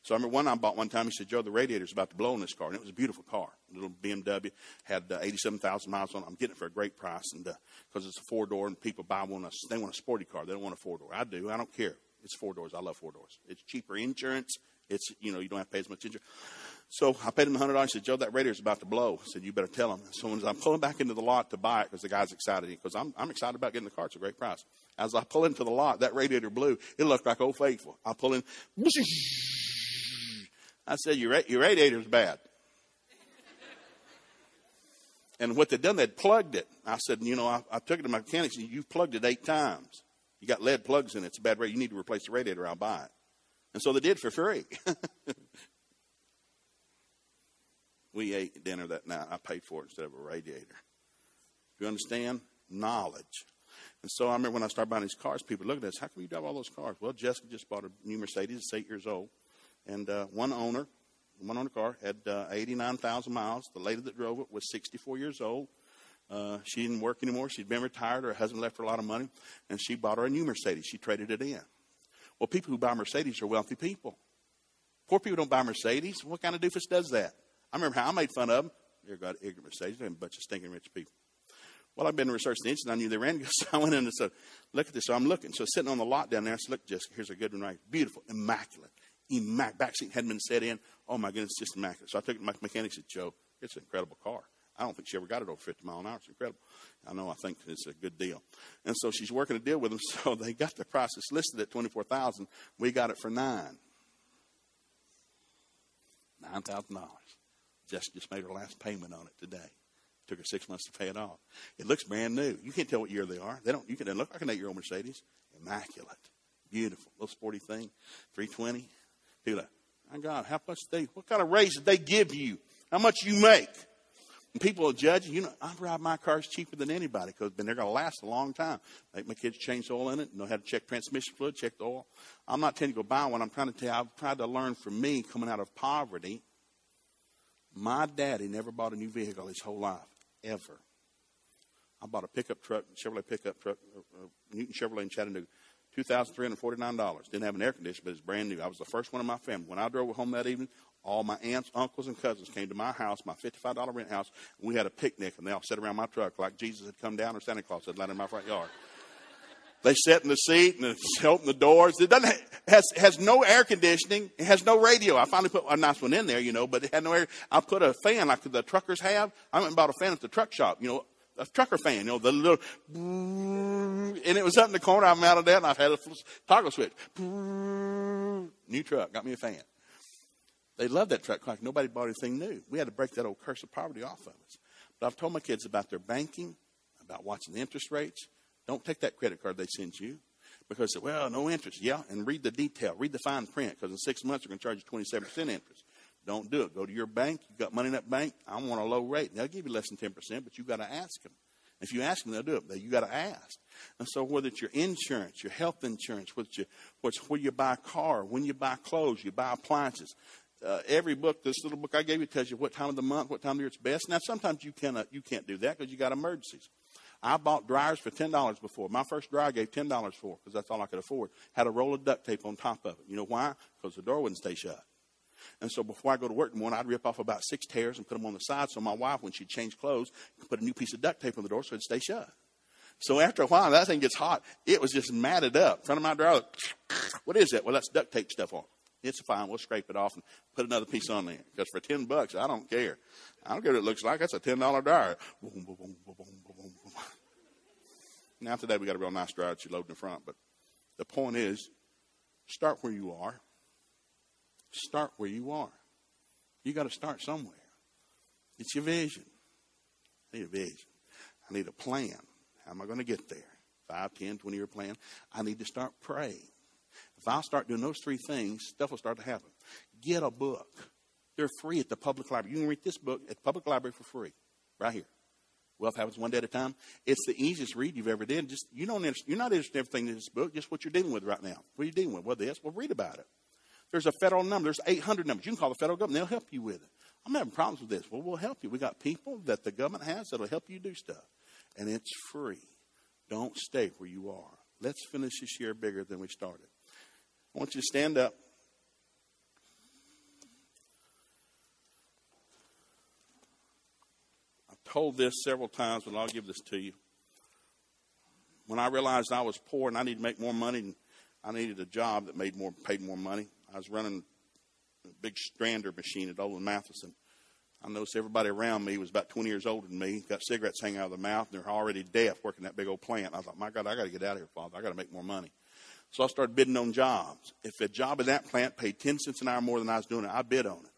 So I remember one I bought one time. He said, Joe, the radiator's about to blow in this car, and it was a beautiful car. A little BMW, had 87,000 miles on it. I'm getting it for a great price, and because it's a 4-door, and people buy one, they want a sporty car. They don't want a 4-door. I do. I don't care. It's 4 doors. I love 4 doors. It's cheaper insurance. It's, you know, you don't have to pay as much insurance. So I paid him $100. I said, Joe, that radiator's about to blow. I said, you better tell him. So as I'm pulling back into the lot to buy it, because the guy's excited, because I'm excited about getting the car. It's a great price. As I pull into the lot, that radiator blew. It looked like Old Faithful. I pull in. I said, your radiator's bad. And what they'd done, they'd plugged it. I said, you know, I took it to my mechanic and said, you've plugged it 8 times. You got lead plugs in it. It's a bad radiator. You need to replace the radiator. I'll buy it. And so they did for free. We ate dinner that night. I paid for it instead of a radiator. Do you understand? Knowledge. And so I remember when I started buying these cars, people looked at us, how come you drive all those cars? Well, Jessica just bought a new Mercedes. It's 8 years old. And one owner car had 89,000 miles. The lady that drove it was 64 years old. She didn't work anymore. She'd been retired. Her husband left her a lot of money. And she bought her a new Mercedes. She traded it in. Well, people who buy Mercedes are wealthy people. Poor people don't buy Mercedes. What kind of doofus does that? I remember how I made fun of them. You're got ignorant Mercedes. They're a bunch of stinking rich people. Well, I've been researching the engine. I knew they ran. So I went in and said, look at this. So I'm looking. So sitting on the lot down there, I said, look, Jessica, here's a good one right here. Beautiful, immaculate. Backseat hadn't been set in. Oh, my goodness, just immaculate. So I took it to my mechanic and said, Joe, it's an incredible car. I don't think she ever got it over 50 miles an hour. It's incredible. I know. I think it's a good deal. And so she's working a deal with them. So they got the price. It's listed at $24,000. We got it for $9,000. Jessica just made her last payment on it today. Took her 6 months to pay it off. It looks brand new. You can't tell what year they are. They don't. You can look like an 8-year-old Mercedes. Immaculate, beautiful, little sporty thing. 320. People like, my God, how much they? What kind of raise did they give you? How much you make? And people are judging. You know, I ride my cars cheaper than anybody because they're going to last a long time. Make my kids change the oil in it. Know how to check transmission fluid. Check the oil. I'm not tending to go buy one. I'm trying to tell you, I've tried to learn from me coming out of poverty. My daddy never bought a new vehicle his whole life. Ever. I bought a pickup truck, Chevrolet pickup truck, Newton Chevrolet in Chattanooga, $2,349. Didn't have an air conditioner, but it's brand new. I was the first one in my family. When I drove home that evening, all my aunts, uncles, and cousins came to my house, my $55 rent house, and we had a picnic, and they all sat around my truck like Jesus had come down or Santa Claus had landed in my front yard. They sat in the seat and opened the doors. It doesn't has no air conditioning. It has no radio. I finally put a nice one in there, you know, but it had no air. I put a fan like the truckers have. I went and bought a fan at the truck shop, you know, a trucker fan, you know, the little, and it was up in the corner. I mounted that and I've had a toggle switch. New truck, got me a fan. They loved that truck like nobody bought anything new. We had to break that old curse of poverty off of us. But I've told my kids about their banking, about watching the interest rates. Don't take that credit card they send you because, well, no interest. Yeah, and read the detail. Read the fine print because in 6 months they're going to charge you 27% interest. Don't do it. Go to your bank. You've got money in that bank. I want a low rate. And they'll give you less than 10%, but you've got to ask them. If you ask them, they'll do it. You've got to ask. And so whether it's your insurance, your health insurance, where you buy a car, when you buy clothes, you buy appliances, every book, this little book I gave you tells you what time of the month, what time of the year it's best. Now, sometimes you can't do that because you got emergencies. I bought dryers for $10 before. My first dryer I gave $10 for because that's all I could afford. Had a roll of duct tape on top of it. You know why? Because the door wouldn't stay shut. And so before I go to work in the morning, I'd rip off about 6 tears and put them on the side so my wife, when she'd change clothes, could put a new piece of duct tape on the door so it'd stay shut. So after a while, that thing gets hot. It was just matted up. In front of my dryer, what is that? Well, that's duct tape stuff on it. It's fine. We'll scrape it off and put another piece on there. Because for $10, I don't care. I don't care what it looks like. That's a $10 dryer. Now today we got a real nice dryer that you load in the front. But the point is, start where you are. Start where you are. You got to start somewhere. It's your vision. I need a vision. I need a plan. How am I going to get there? 5, 10, 20-year plan. I need to start praying. If I start doing those 3 things, stuff will start to happen. Get a book. They're free at the public library. You can read this book at the public library for free, right here. Wealth Happens One Day at a Time. It's the easiest read you've ever done. Just you're not interested in everything in this book, just what you're dealing with right now. What are you dealing with? Well, this. Well, read about it. There's a federal number. There's 800 numbers. You can call the federal government. They'll help you with it. I'm having problems with this. Well, we'll help you. We got people that the government has that'll help you do stuff. And it's free. Don't stay where you are. Let's finish this year bigger than we started. I want you to stand up. I've told this several times, but I'll give this to you. When I realized I was poor and I needed to make more money, and I needed a job that paid more money, I was running a big strander machine at Olin Mathieson. I noticed everybody around me was about 20 years older than me, got cigarettes hanging out of their mouth, and they're already deaf working that big old plant. I thought, my God, I got to get out of here, Father. I got to make more money. So I started bidding on jobs. If a job in that plant paid 10 cents an hour more than I was doing it, I bid on it.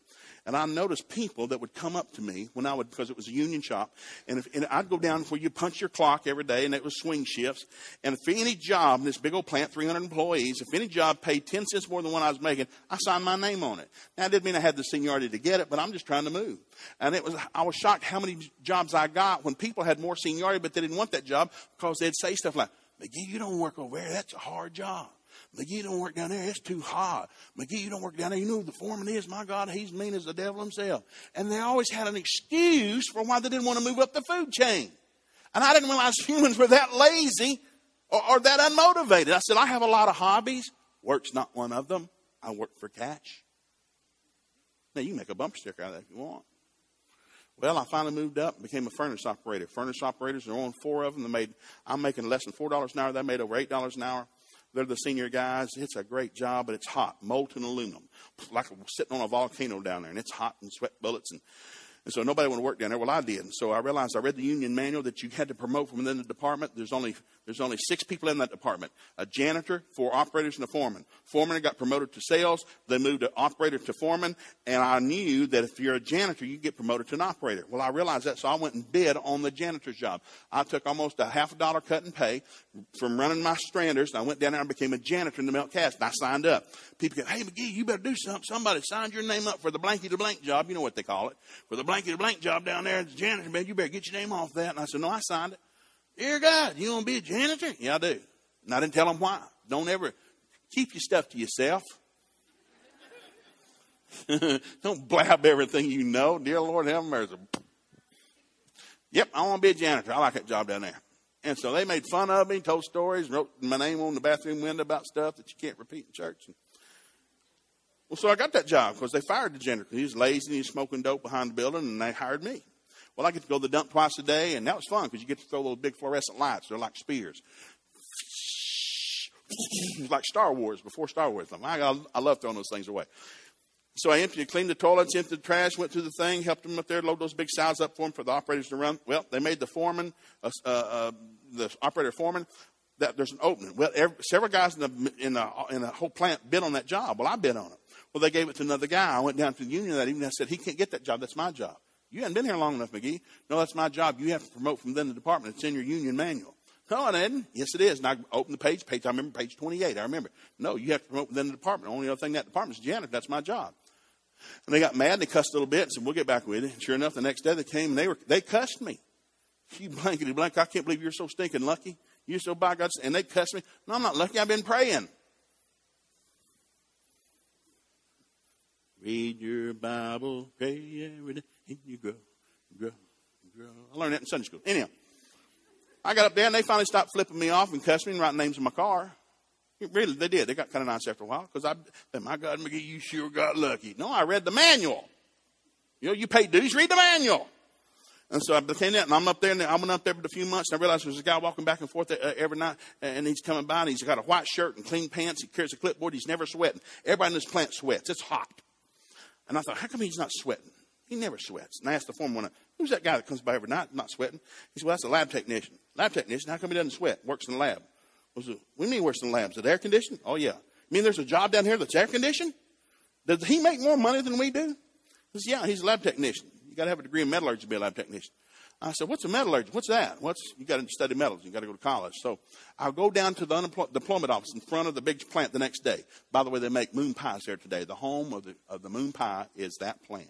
And I noticed people that would come up to me when I would, because it was a union shop, and I'd go down where you punch your clock every day, and it was swing shifts. And if any job in this big old plant, 300 employees, if any job paid 10 cents more than one I was making, I signed my name on it. Now, I didn't mean I had the seniority to get it, but I'm just trying to move. And I was shocked how many jobs I got when people had more seniority, but they didn't want that job because they'd say stuff like, McGee, you don't work over there. That's a hard job. McGee, you don't work down there. It's too hot. McGee, you don't work down there. You know who the foreman is. My God, he's mean as the devil himself. And they always had an excuse for why they didn't want to move up the food chain. And I didn't realize humans were that lazy or that unmotivated. I said, I have a lot of hobbies. Work's not one of them. I work for cash. Now, you can make a bumper sticker out of that if you want. Well, I finally moved up and became a furnace operator. Furnace operators, there were only four of them. I'm making less than $4 an hour. They made over $8 an hour. They're the senior guys. It's a great job, but it's hot, molten aluminum, like sitting on a volcano down there, and it's hot and sweat bullets. And so nobody wanted to work down there. Well, I did. And so I realized I read the union manual that you had to promote from within the department. There's only six people in that department, a janitor, four operators, and a foreman. Foreman got promoted to sales. They moved to operator to foreman. And I knew that if you're a janitor, you get promoted to an operator. Well, I realized that, so I went and bid on the janitor's job. I took almost a half a dollar cut in pay from running my stranders. And I went down there and became a janitor in the melt cast. And I signed up. People go, hey, McGee, you better do something. Somebody signed your name up for the blanky to blank job. You know what they call it. For the blanky to blank job down there as a janitor, man, you better get your name off that. And I said, no, I signed it. Dear God, you want to be a janitor? Yeah, I do. And I didn't tell them why. Don't ever keep your stuff to yourself. Don't blab everything you know. Dear Lord, have mercy. Yep, I want to be a janitor. I like that job down there. And so they made fun of me, told stories, wrote my name on the bathroom window about stuff that you can't repeat in church. Well, so I got that job because they fired the janitor. He was lazy and he was smoking dope behind the building, and they hired me. Well, I get to go to the dump twice a day, and that was fun because you get to throw those big fluorescent lights. They're like spears. Like Star Wars, before Star Wars. I love throwing those things away. So I cleaned the toilets, emptied the trash, went through the thing, helped them up there, load those big sides up for them for the operators to run. Well, they made the foreman, the operator foreman, that there's an opening. Well, several guys in the whole plant bid on that job. Well, I bid on it. Well, they gave it to another guy. I went down to the union that evening. I said, he can't get that job. That's my job. You haven't been here long enough, McGee. No, that's my job. You have to promote from within the department. It's in your union manual. No, it isn't. Yes, it is. And I opened the page. I remember page 28. I remember. No, you have to promote within the department. The only other thing in that department is janitor. That's my job. And they got mad. And they cussed a little bit and said, we'll get back with it. And sure enough, the next day they came and they cussed me. You blankety blank. I can't believe you're so stinking lucky. You're so by God. And they cussed me. No, I'm not lucky. I've been praying. Read your Bible, pray every day, and you grow. I learned that in Sunday school. Anyhow, I got up there, and they finally stopped flipping me off and cussing me and writing names in my car. Really, they did. They got kind of nice after a while because my God, McGee, you sure got lucky. No, I read the manual. You know, you pay dues, read the manual. And so I became that, and I'm up there, and I went up there for a few months, and I realized there's a guy walking back and forth every night, and he's coming by, and he's got a white shirt and clean pants. He carries a clipboard. He's never sweating. Everybody in this plant sweats. It's hot. And I thought, how come he's not sweating? He never sweats. And I asked the foreman one night, who's that guy that comes by every night not sweating? He said, well, that's a lab technician. Lab technician, how come he doesn't sweat? Works in the lab. I said, what do you mean works in the lab? Is it air conditioned? Oh, yeah. You mean there's a job down here that's air conditioned? Does he make more money than we do? He said, yeah, he's a lab technician. You got to have a degree in metallurgy to be a lab technician. I said, what's a metallurgy? What's that? You got to study metals. You got to go to college. So I'll go down to the deployment office in front of the big plant the next day. By the way, they make moon pies there today. The home of the moon pie is that plant.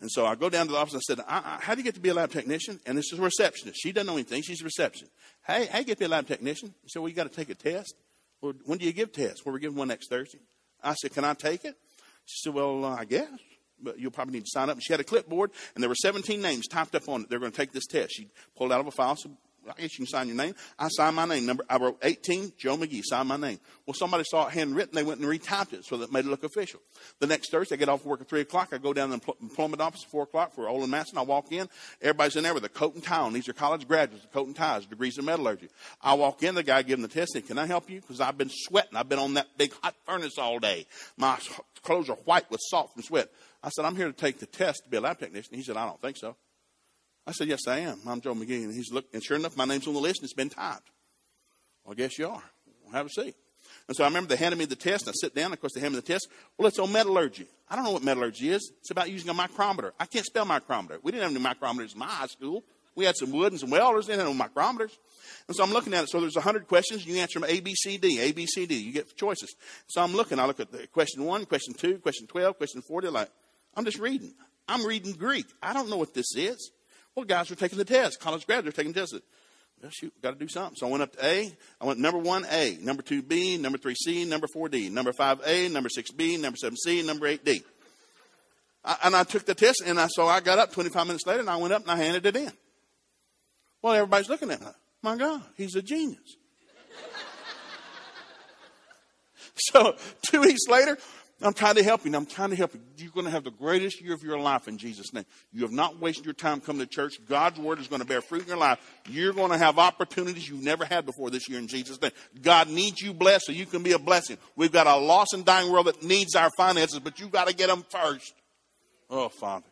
And so I go down to the office. I said, how do you get to be a lab technician? And this is a receptionist. She doesn't know anything. She's a receptionist. Hey, how do you get to be a lab technician? He said, well, you got to take a test. Well, when do you give tests? Well, we're giving one next Thursday. I said, can I take it? She said, well, I guess. But you'll probably need to sign up. And she had a clipboard, and there were 17 names typed up on it. They're going to take this test. She pulled out of a file. So I guess you can sign your name. I signed my name. I wrote 18, Joe McGee, signed my name. Well, somebody saw it handwritten. They went and retyped it so that it made it look official. The next Thursday, I get off work at 3 o'clock. I go down to the employment office at 4 o'clock for Olin Mathieson. I walk in. Everybody's in there with a coat and tie on. These are college graduates, coat and ties, degrees in metallurgy. I walk in. The guy giving the test said, can I help you? Because I've been sweating. I've been on that big hot furnace all day. My clothes are white with salt from sweat. I said, I'm here to take the test to be a lab technician. He said, I don't think so. I said, yes, I am. I'm Joe McGee. And he's looked, and sure enough, my name's on the list, and it's been typed. Well, I guess you are. Well, have a seat. And so I remember they handed me the test, and I sit down, and of course, they handed me the test. Well, it's on metallurgy. I don't know what metallurgy is. It's about using a micrometer. I can't spell micrometer. We didn't have any micrometers in my high school. We had some wood and some welders. They didn't have no micrometers. And so I'm looking at it. So there's 100 questions. You answer them A, B, C, D, A, B, C, D. You get choices. So I'm looking. I look at the question 1, question 2, question 12, question 40. Like, I'm just reading. I'm reading Greek. I don't know what this is. Well, guys were taking the test. College graduates were taking the test. Well, shoot, got to do something. So I went up to A. I went number 1 A, number 2 B, number 3 C, number 4 D, number 5 A, number 6 B, number 7 C, number 8 D. I took the test, and I got up 25 minutes later, and I went up and I handed it in. Well, everybody's looking at me. My God, he's a genius. So 2 weeks later, I'm trying to help you. I'm trying to help you. You're going to have the greatest year of your life in Jesus' name. You have not wasted your time coming to church. God's word is going to bear fruit in your life. You're going to have opportunities you've never had before this year in Jesus' name. God needs you blessed so you can be a blessing. We've got a lost and dying world that needs our finances, but you've got to get them first. Oh, Father.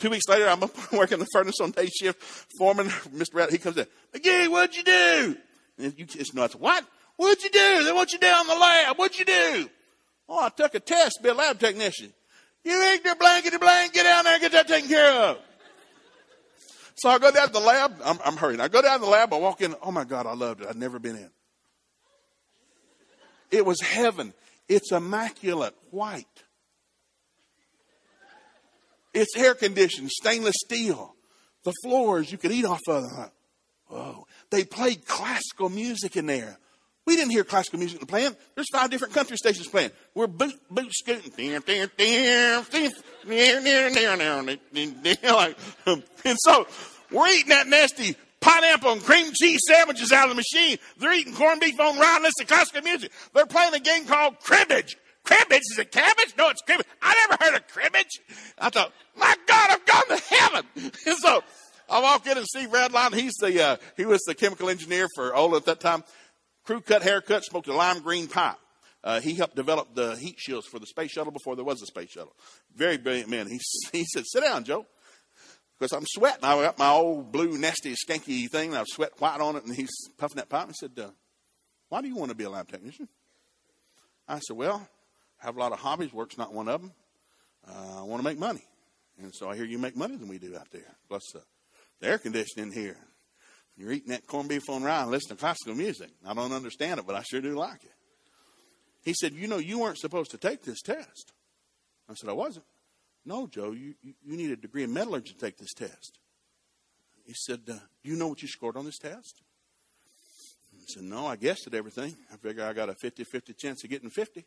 2 weeks later, I'm up working the furnace on day shift. Foreman, Mr. Red, he comes in. McGee, what'd you do? And it's nuts. What? What'd you do? They want you down in the lab. What'd you do? Oh, I took a test to be a lab technician. You ignorant blankety blank, get down there and get that taken care of. So I go down to the lab. I'm hurrying. I go down to the lab. I walk in. Oh, my God, I loved it. I'd never been in. It was heaven. It's immaculate white. It's air conditioned, stainless steel. The floors you could eat off of. Whoa. They played classical music in there. We didn't hear classical music in the plant. There's 5 different country stations playing. We're boot scooting. And so we're eating that nasty pineapple and cream cheese sandwiches out of the machine. They're eating corned beef on rye and listening to classical music. They're playing a game called cribbage. Cribbage? Is it cabbage? No, it's cribbage. I never heard of cribbage. I thought, my God, I've gone to heaven. And so I walk in and see Redline. He's he was the chemical engineer for Ola at that time. Crew cut, haircut, smoked a lime green pipe. He helped develop the heat shields for the space shuttle before there was a space shuttle. Very brilliant man. He said, sit down, Joe, because I'm sweating. I got my old blue, nasty, skanky thing, and I was sweat white on it, and he's puffing that pipe. He said, why do you want to be a lab technician? I said, well, I have a lot of hobbies. Work's not one of them. I want to make money. And so I hear you make money than we do out there, plus the air conditioning here. You're eating that corned beef on rye and listening to classical music. I don't understand it, but I sure do like it. He said, you know, you weren't supposed to take this test. I said, I wasn't. No, Joe, you need a degree in metallurgy to take this test. He said, do you know what you scored on this test? I said, no, I guessed at everything. I figure I got a 50-50 chance of getting 50.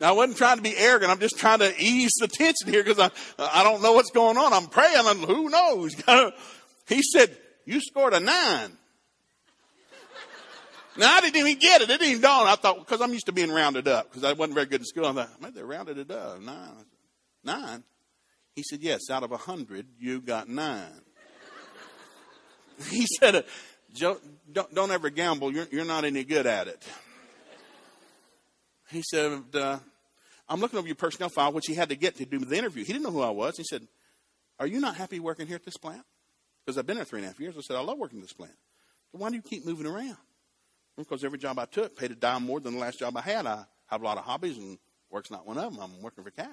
Now, I wasn't trying to be arrogant. I'm just trying to ease the tension here because I don't know what's going on. I'm praying, and who knows? He said, you scored a 9. Now, I didn't even get it. It didn't even dawn. I thought, because I'm used to being rounded up because I wasn't very good in school. I thought, man, they rounded it up. 9. He said, yes, out of 100, you got 9. He said, Joe, don't ever gamble. You're not any good at it. He said, I'm looking over your personnel file, which he had to get to do the interview. He didn't know who I was. He said, are you not happy working here at this plant? Because I've been there 3.5 years. I said, I love working at this plant. But why do you keep moving around? Because every job I took paid a dime more than the last job I had. I have a lot of hobbies, and work's not one of them. I'm working for cash.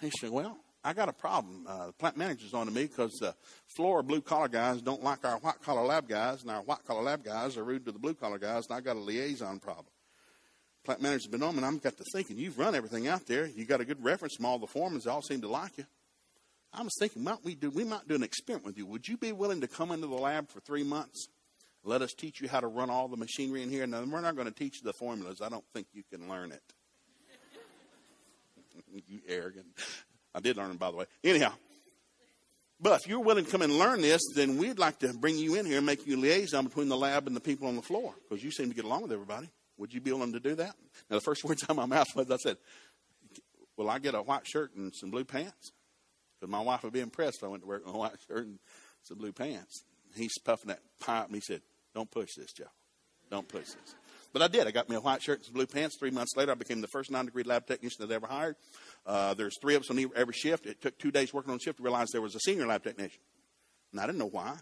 He said, well, I got a problem. The plant manager's on to me because floor blue-collar guys don't like our white-collar lab guys, and our white-collar lab guys are rude to the blue-collar guys, and I got a liaison problem. Plant manager's been on, and I've got to thinking, you've run everything out there. You got a good reference from all the foremans. They all seem to like you. I was thinking, we might do an experiment with you. Would you be willing to come into the lab for 3 months? Let us teach you how to run all the machinery in here. Now, we're not going to teach you the formulas. I don't think you can learn it. You arrogant. I did learn them, by the way. Anyhow, but if you're willing to come and learn this, then we'd like to bring you in here and make you a liaison between the lab and the people on the floor because you seem to get along with everybody. Would you be willing to do that? Now, the first words out of my mouth was, I said, will I get a white shirt and some blue pants? Because my wife would be impressed if I went to work in a white shirt and some blue pants. He's puffing that pipe, and he said, don't push this, Joe. Don't push this. But I did. I got me a white shirt and some blue pants. 3 months later, I became the first 9-degree lab technician that I ever hired. There's 3 of us on every shift. It took 2 days working on shift to realize there was a senior lab technician. And I didn't know why.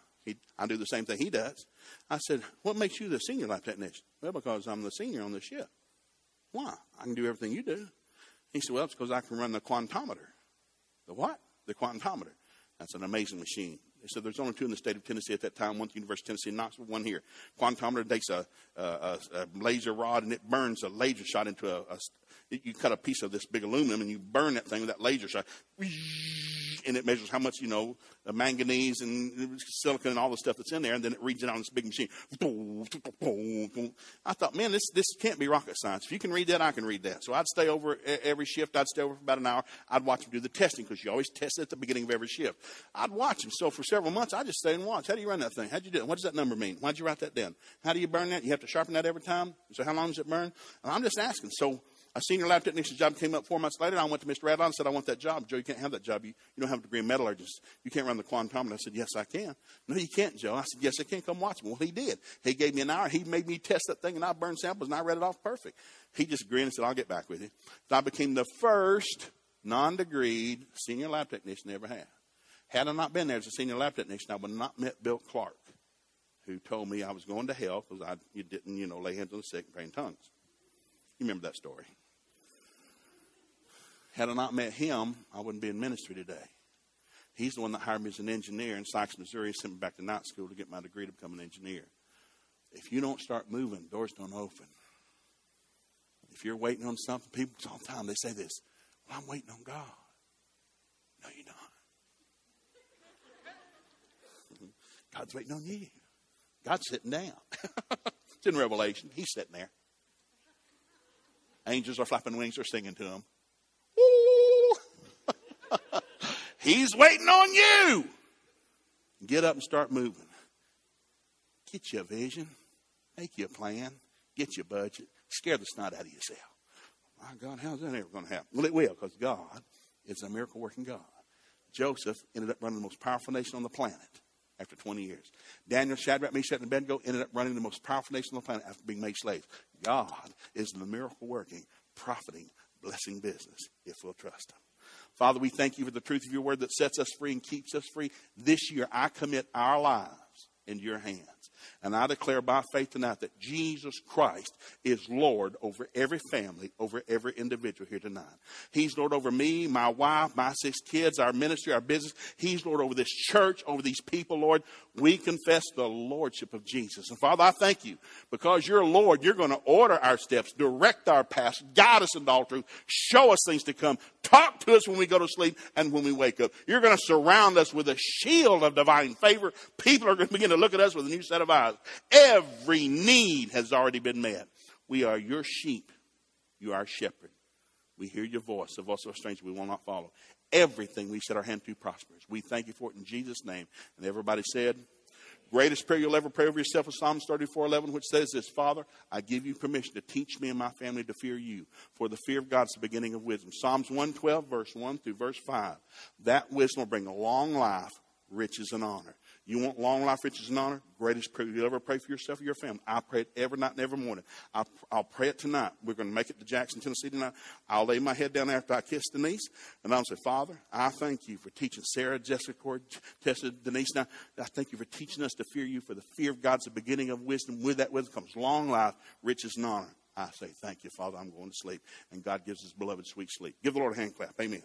I do the same thing he does. I said, what makes you the senior lab technician? Well, because I'm the senior on this ship. Why? I can do everything you do. He said, well, it's because I can run the quantometer. The what? The quantometer. That's an amazing machine. They said there's only 2 in the state of Tennessee at that time, one at the University of Tennessee in Knoxville, one here. Quantometer takes a laser rod, and it burns a laser shot into you cut a piece of this big aluminum, and you burn that thing with that laser shot. and it measures how much, you know, manganese and silicon and all the stuff that's in there, and then it reads it on this big machine. I thought, man, this can't be rocket science. If you can read that, I can read that. So I'd stay over every shift. I'd stay over for about an hour. I'd watch them do the testing, because you always test at the beginning of every shift. I'd watch them. So for several months, I just stayed and watched. How do you run that thing? How'd you do it? What does that number mean? Why'd you write that down? How do you burn that? You have to sharpen that every time. So how long does it burn? And I'm just asking. So a senior lab technician's job came up 4 months later, and I went to Mr. Radlon and said, I want that job. Joe, you can't have that job. You don't have a degree in metallurgist. You can't run the quantometer. I said, yes, I can. No, you can't, Joe. I said, yes, I can. Come watch me. Well, he did. He gave me an hour. He made me test that thing, and I burned samples, and I read it off perfect. He just grinned and said, I'll get back with you. So I became the first non-degreed senior lab technician they ever had. Had I not been there as a senior lab technician, I would not met Bill Clark, who told me I was going to hell because I didn't, you know, lay hands on the sick and pray in tongues. You remember that story. Had I not met him, I wouldn't be in ministry today. He's the one that hired me as an engineer in Sykes, Missouri, and sent me back to night school to get my degree to become an engineer. If you don't start moving, doors don't open. If you're waiting on something, people all the time, they say this, well, I'm waiting on God. No, you're not. God's waiting on you. God's sitting down. It's in Revelation. He's sitting there. Angels are flapping wings. They're singing to him. He's waiting on you. Get up and start moving. Get you a vision. Make you a plan. Get you a budget. Scare the snot out of yourself. My God, how's that ever going to happen? Well, it will, because God is a miracle-working God. Joseph ended up running the most powerful nation on the planet after 20 years. Daniel, Shadrach, Meshach, and Abednego ended up running the most powerful nation on the planet after being made slaves. God is the miracle-working, profiting, blessing business if we'll trust him. Father, we thank you for the truth of your word that sets us free and keeps us free. This year, I commit our lives into your hands. And I declare by faith tonight that Jesus Christ is Lord over every family, over every individual here tonight. He's Lord over me, my wife, my 6 kids, our ministry, our business. He's Lord over this church, over these people, Lord. We confess the lordship of Jesus. And Father, I thank you because you're Lord. You're going to order our steps, direct our paths, guide us into all truth, show us things to come, talk to us when we go to sleep and when we wake up. You're going to surround us with a shield of divine favor. People are going to begin to look at us with a new set of eyes. Every need has already been met. We are your sheep. You are our shepherd. We hear your voice, the voice of a stranger we will not follow. Everything we set our hand to prospers. We thank you for it in Jesus' name. And everybody said, greatest prayer you'll ever pray over yourself is Psalms 34:11, which says this, Father, I give you permission to teach me and my family to fear you, for the fear of God is the beginning of wisdom. Psalms 112, verse 1 through verse 5. That wisdom will bring a long life, riches, and honor. You want long life, riches, and honor? Greatest prayer you'll ever pray for yourself or your family. I pray it every night and every morning. I'll pray it tonight. We're going to make it to Jackson, Tennessee tonight. I'll lay my head down after I kiss Denise, and I'll say, Father, I thank you for teaching Sarah, Jessica, Tessa, Denise. Now, I thank you for teaching us to fear you, for the fear of God's the beginning of wisdom. With that wisdom comes long life, riches, and honor. I say, thank you, Father. I'm going to sleep. And God gives his beloved sweet sleep. Give the Lord a hand clap. Amen.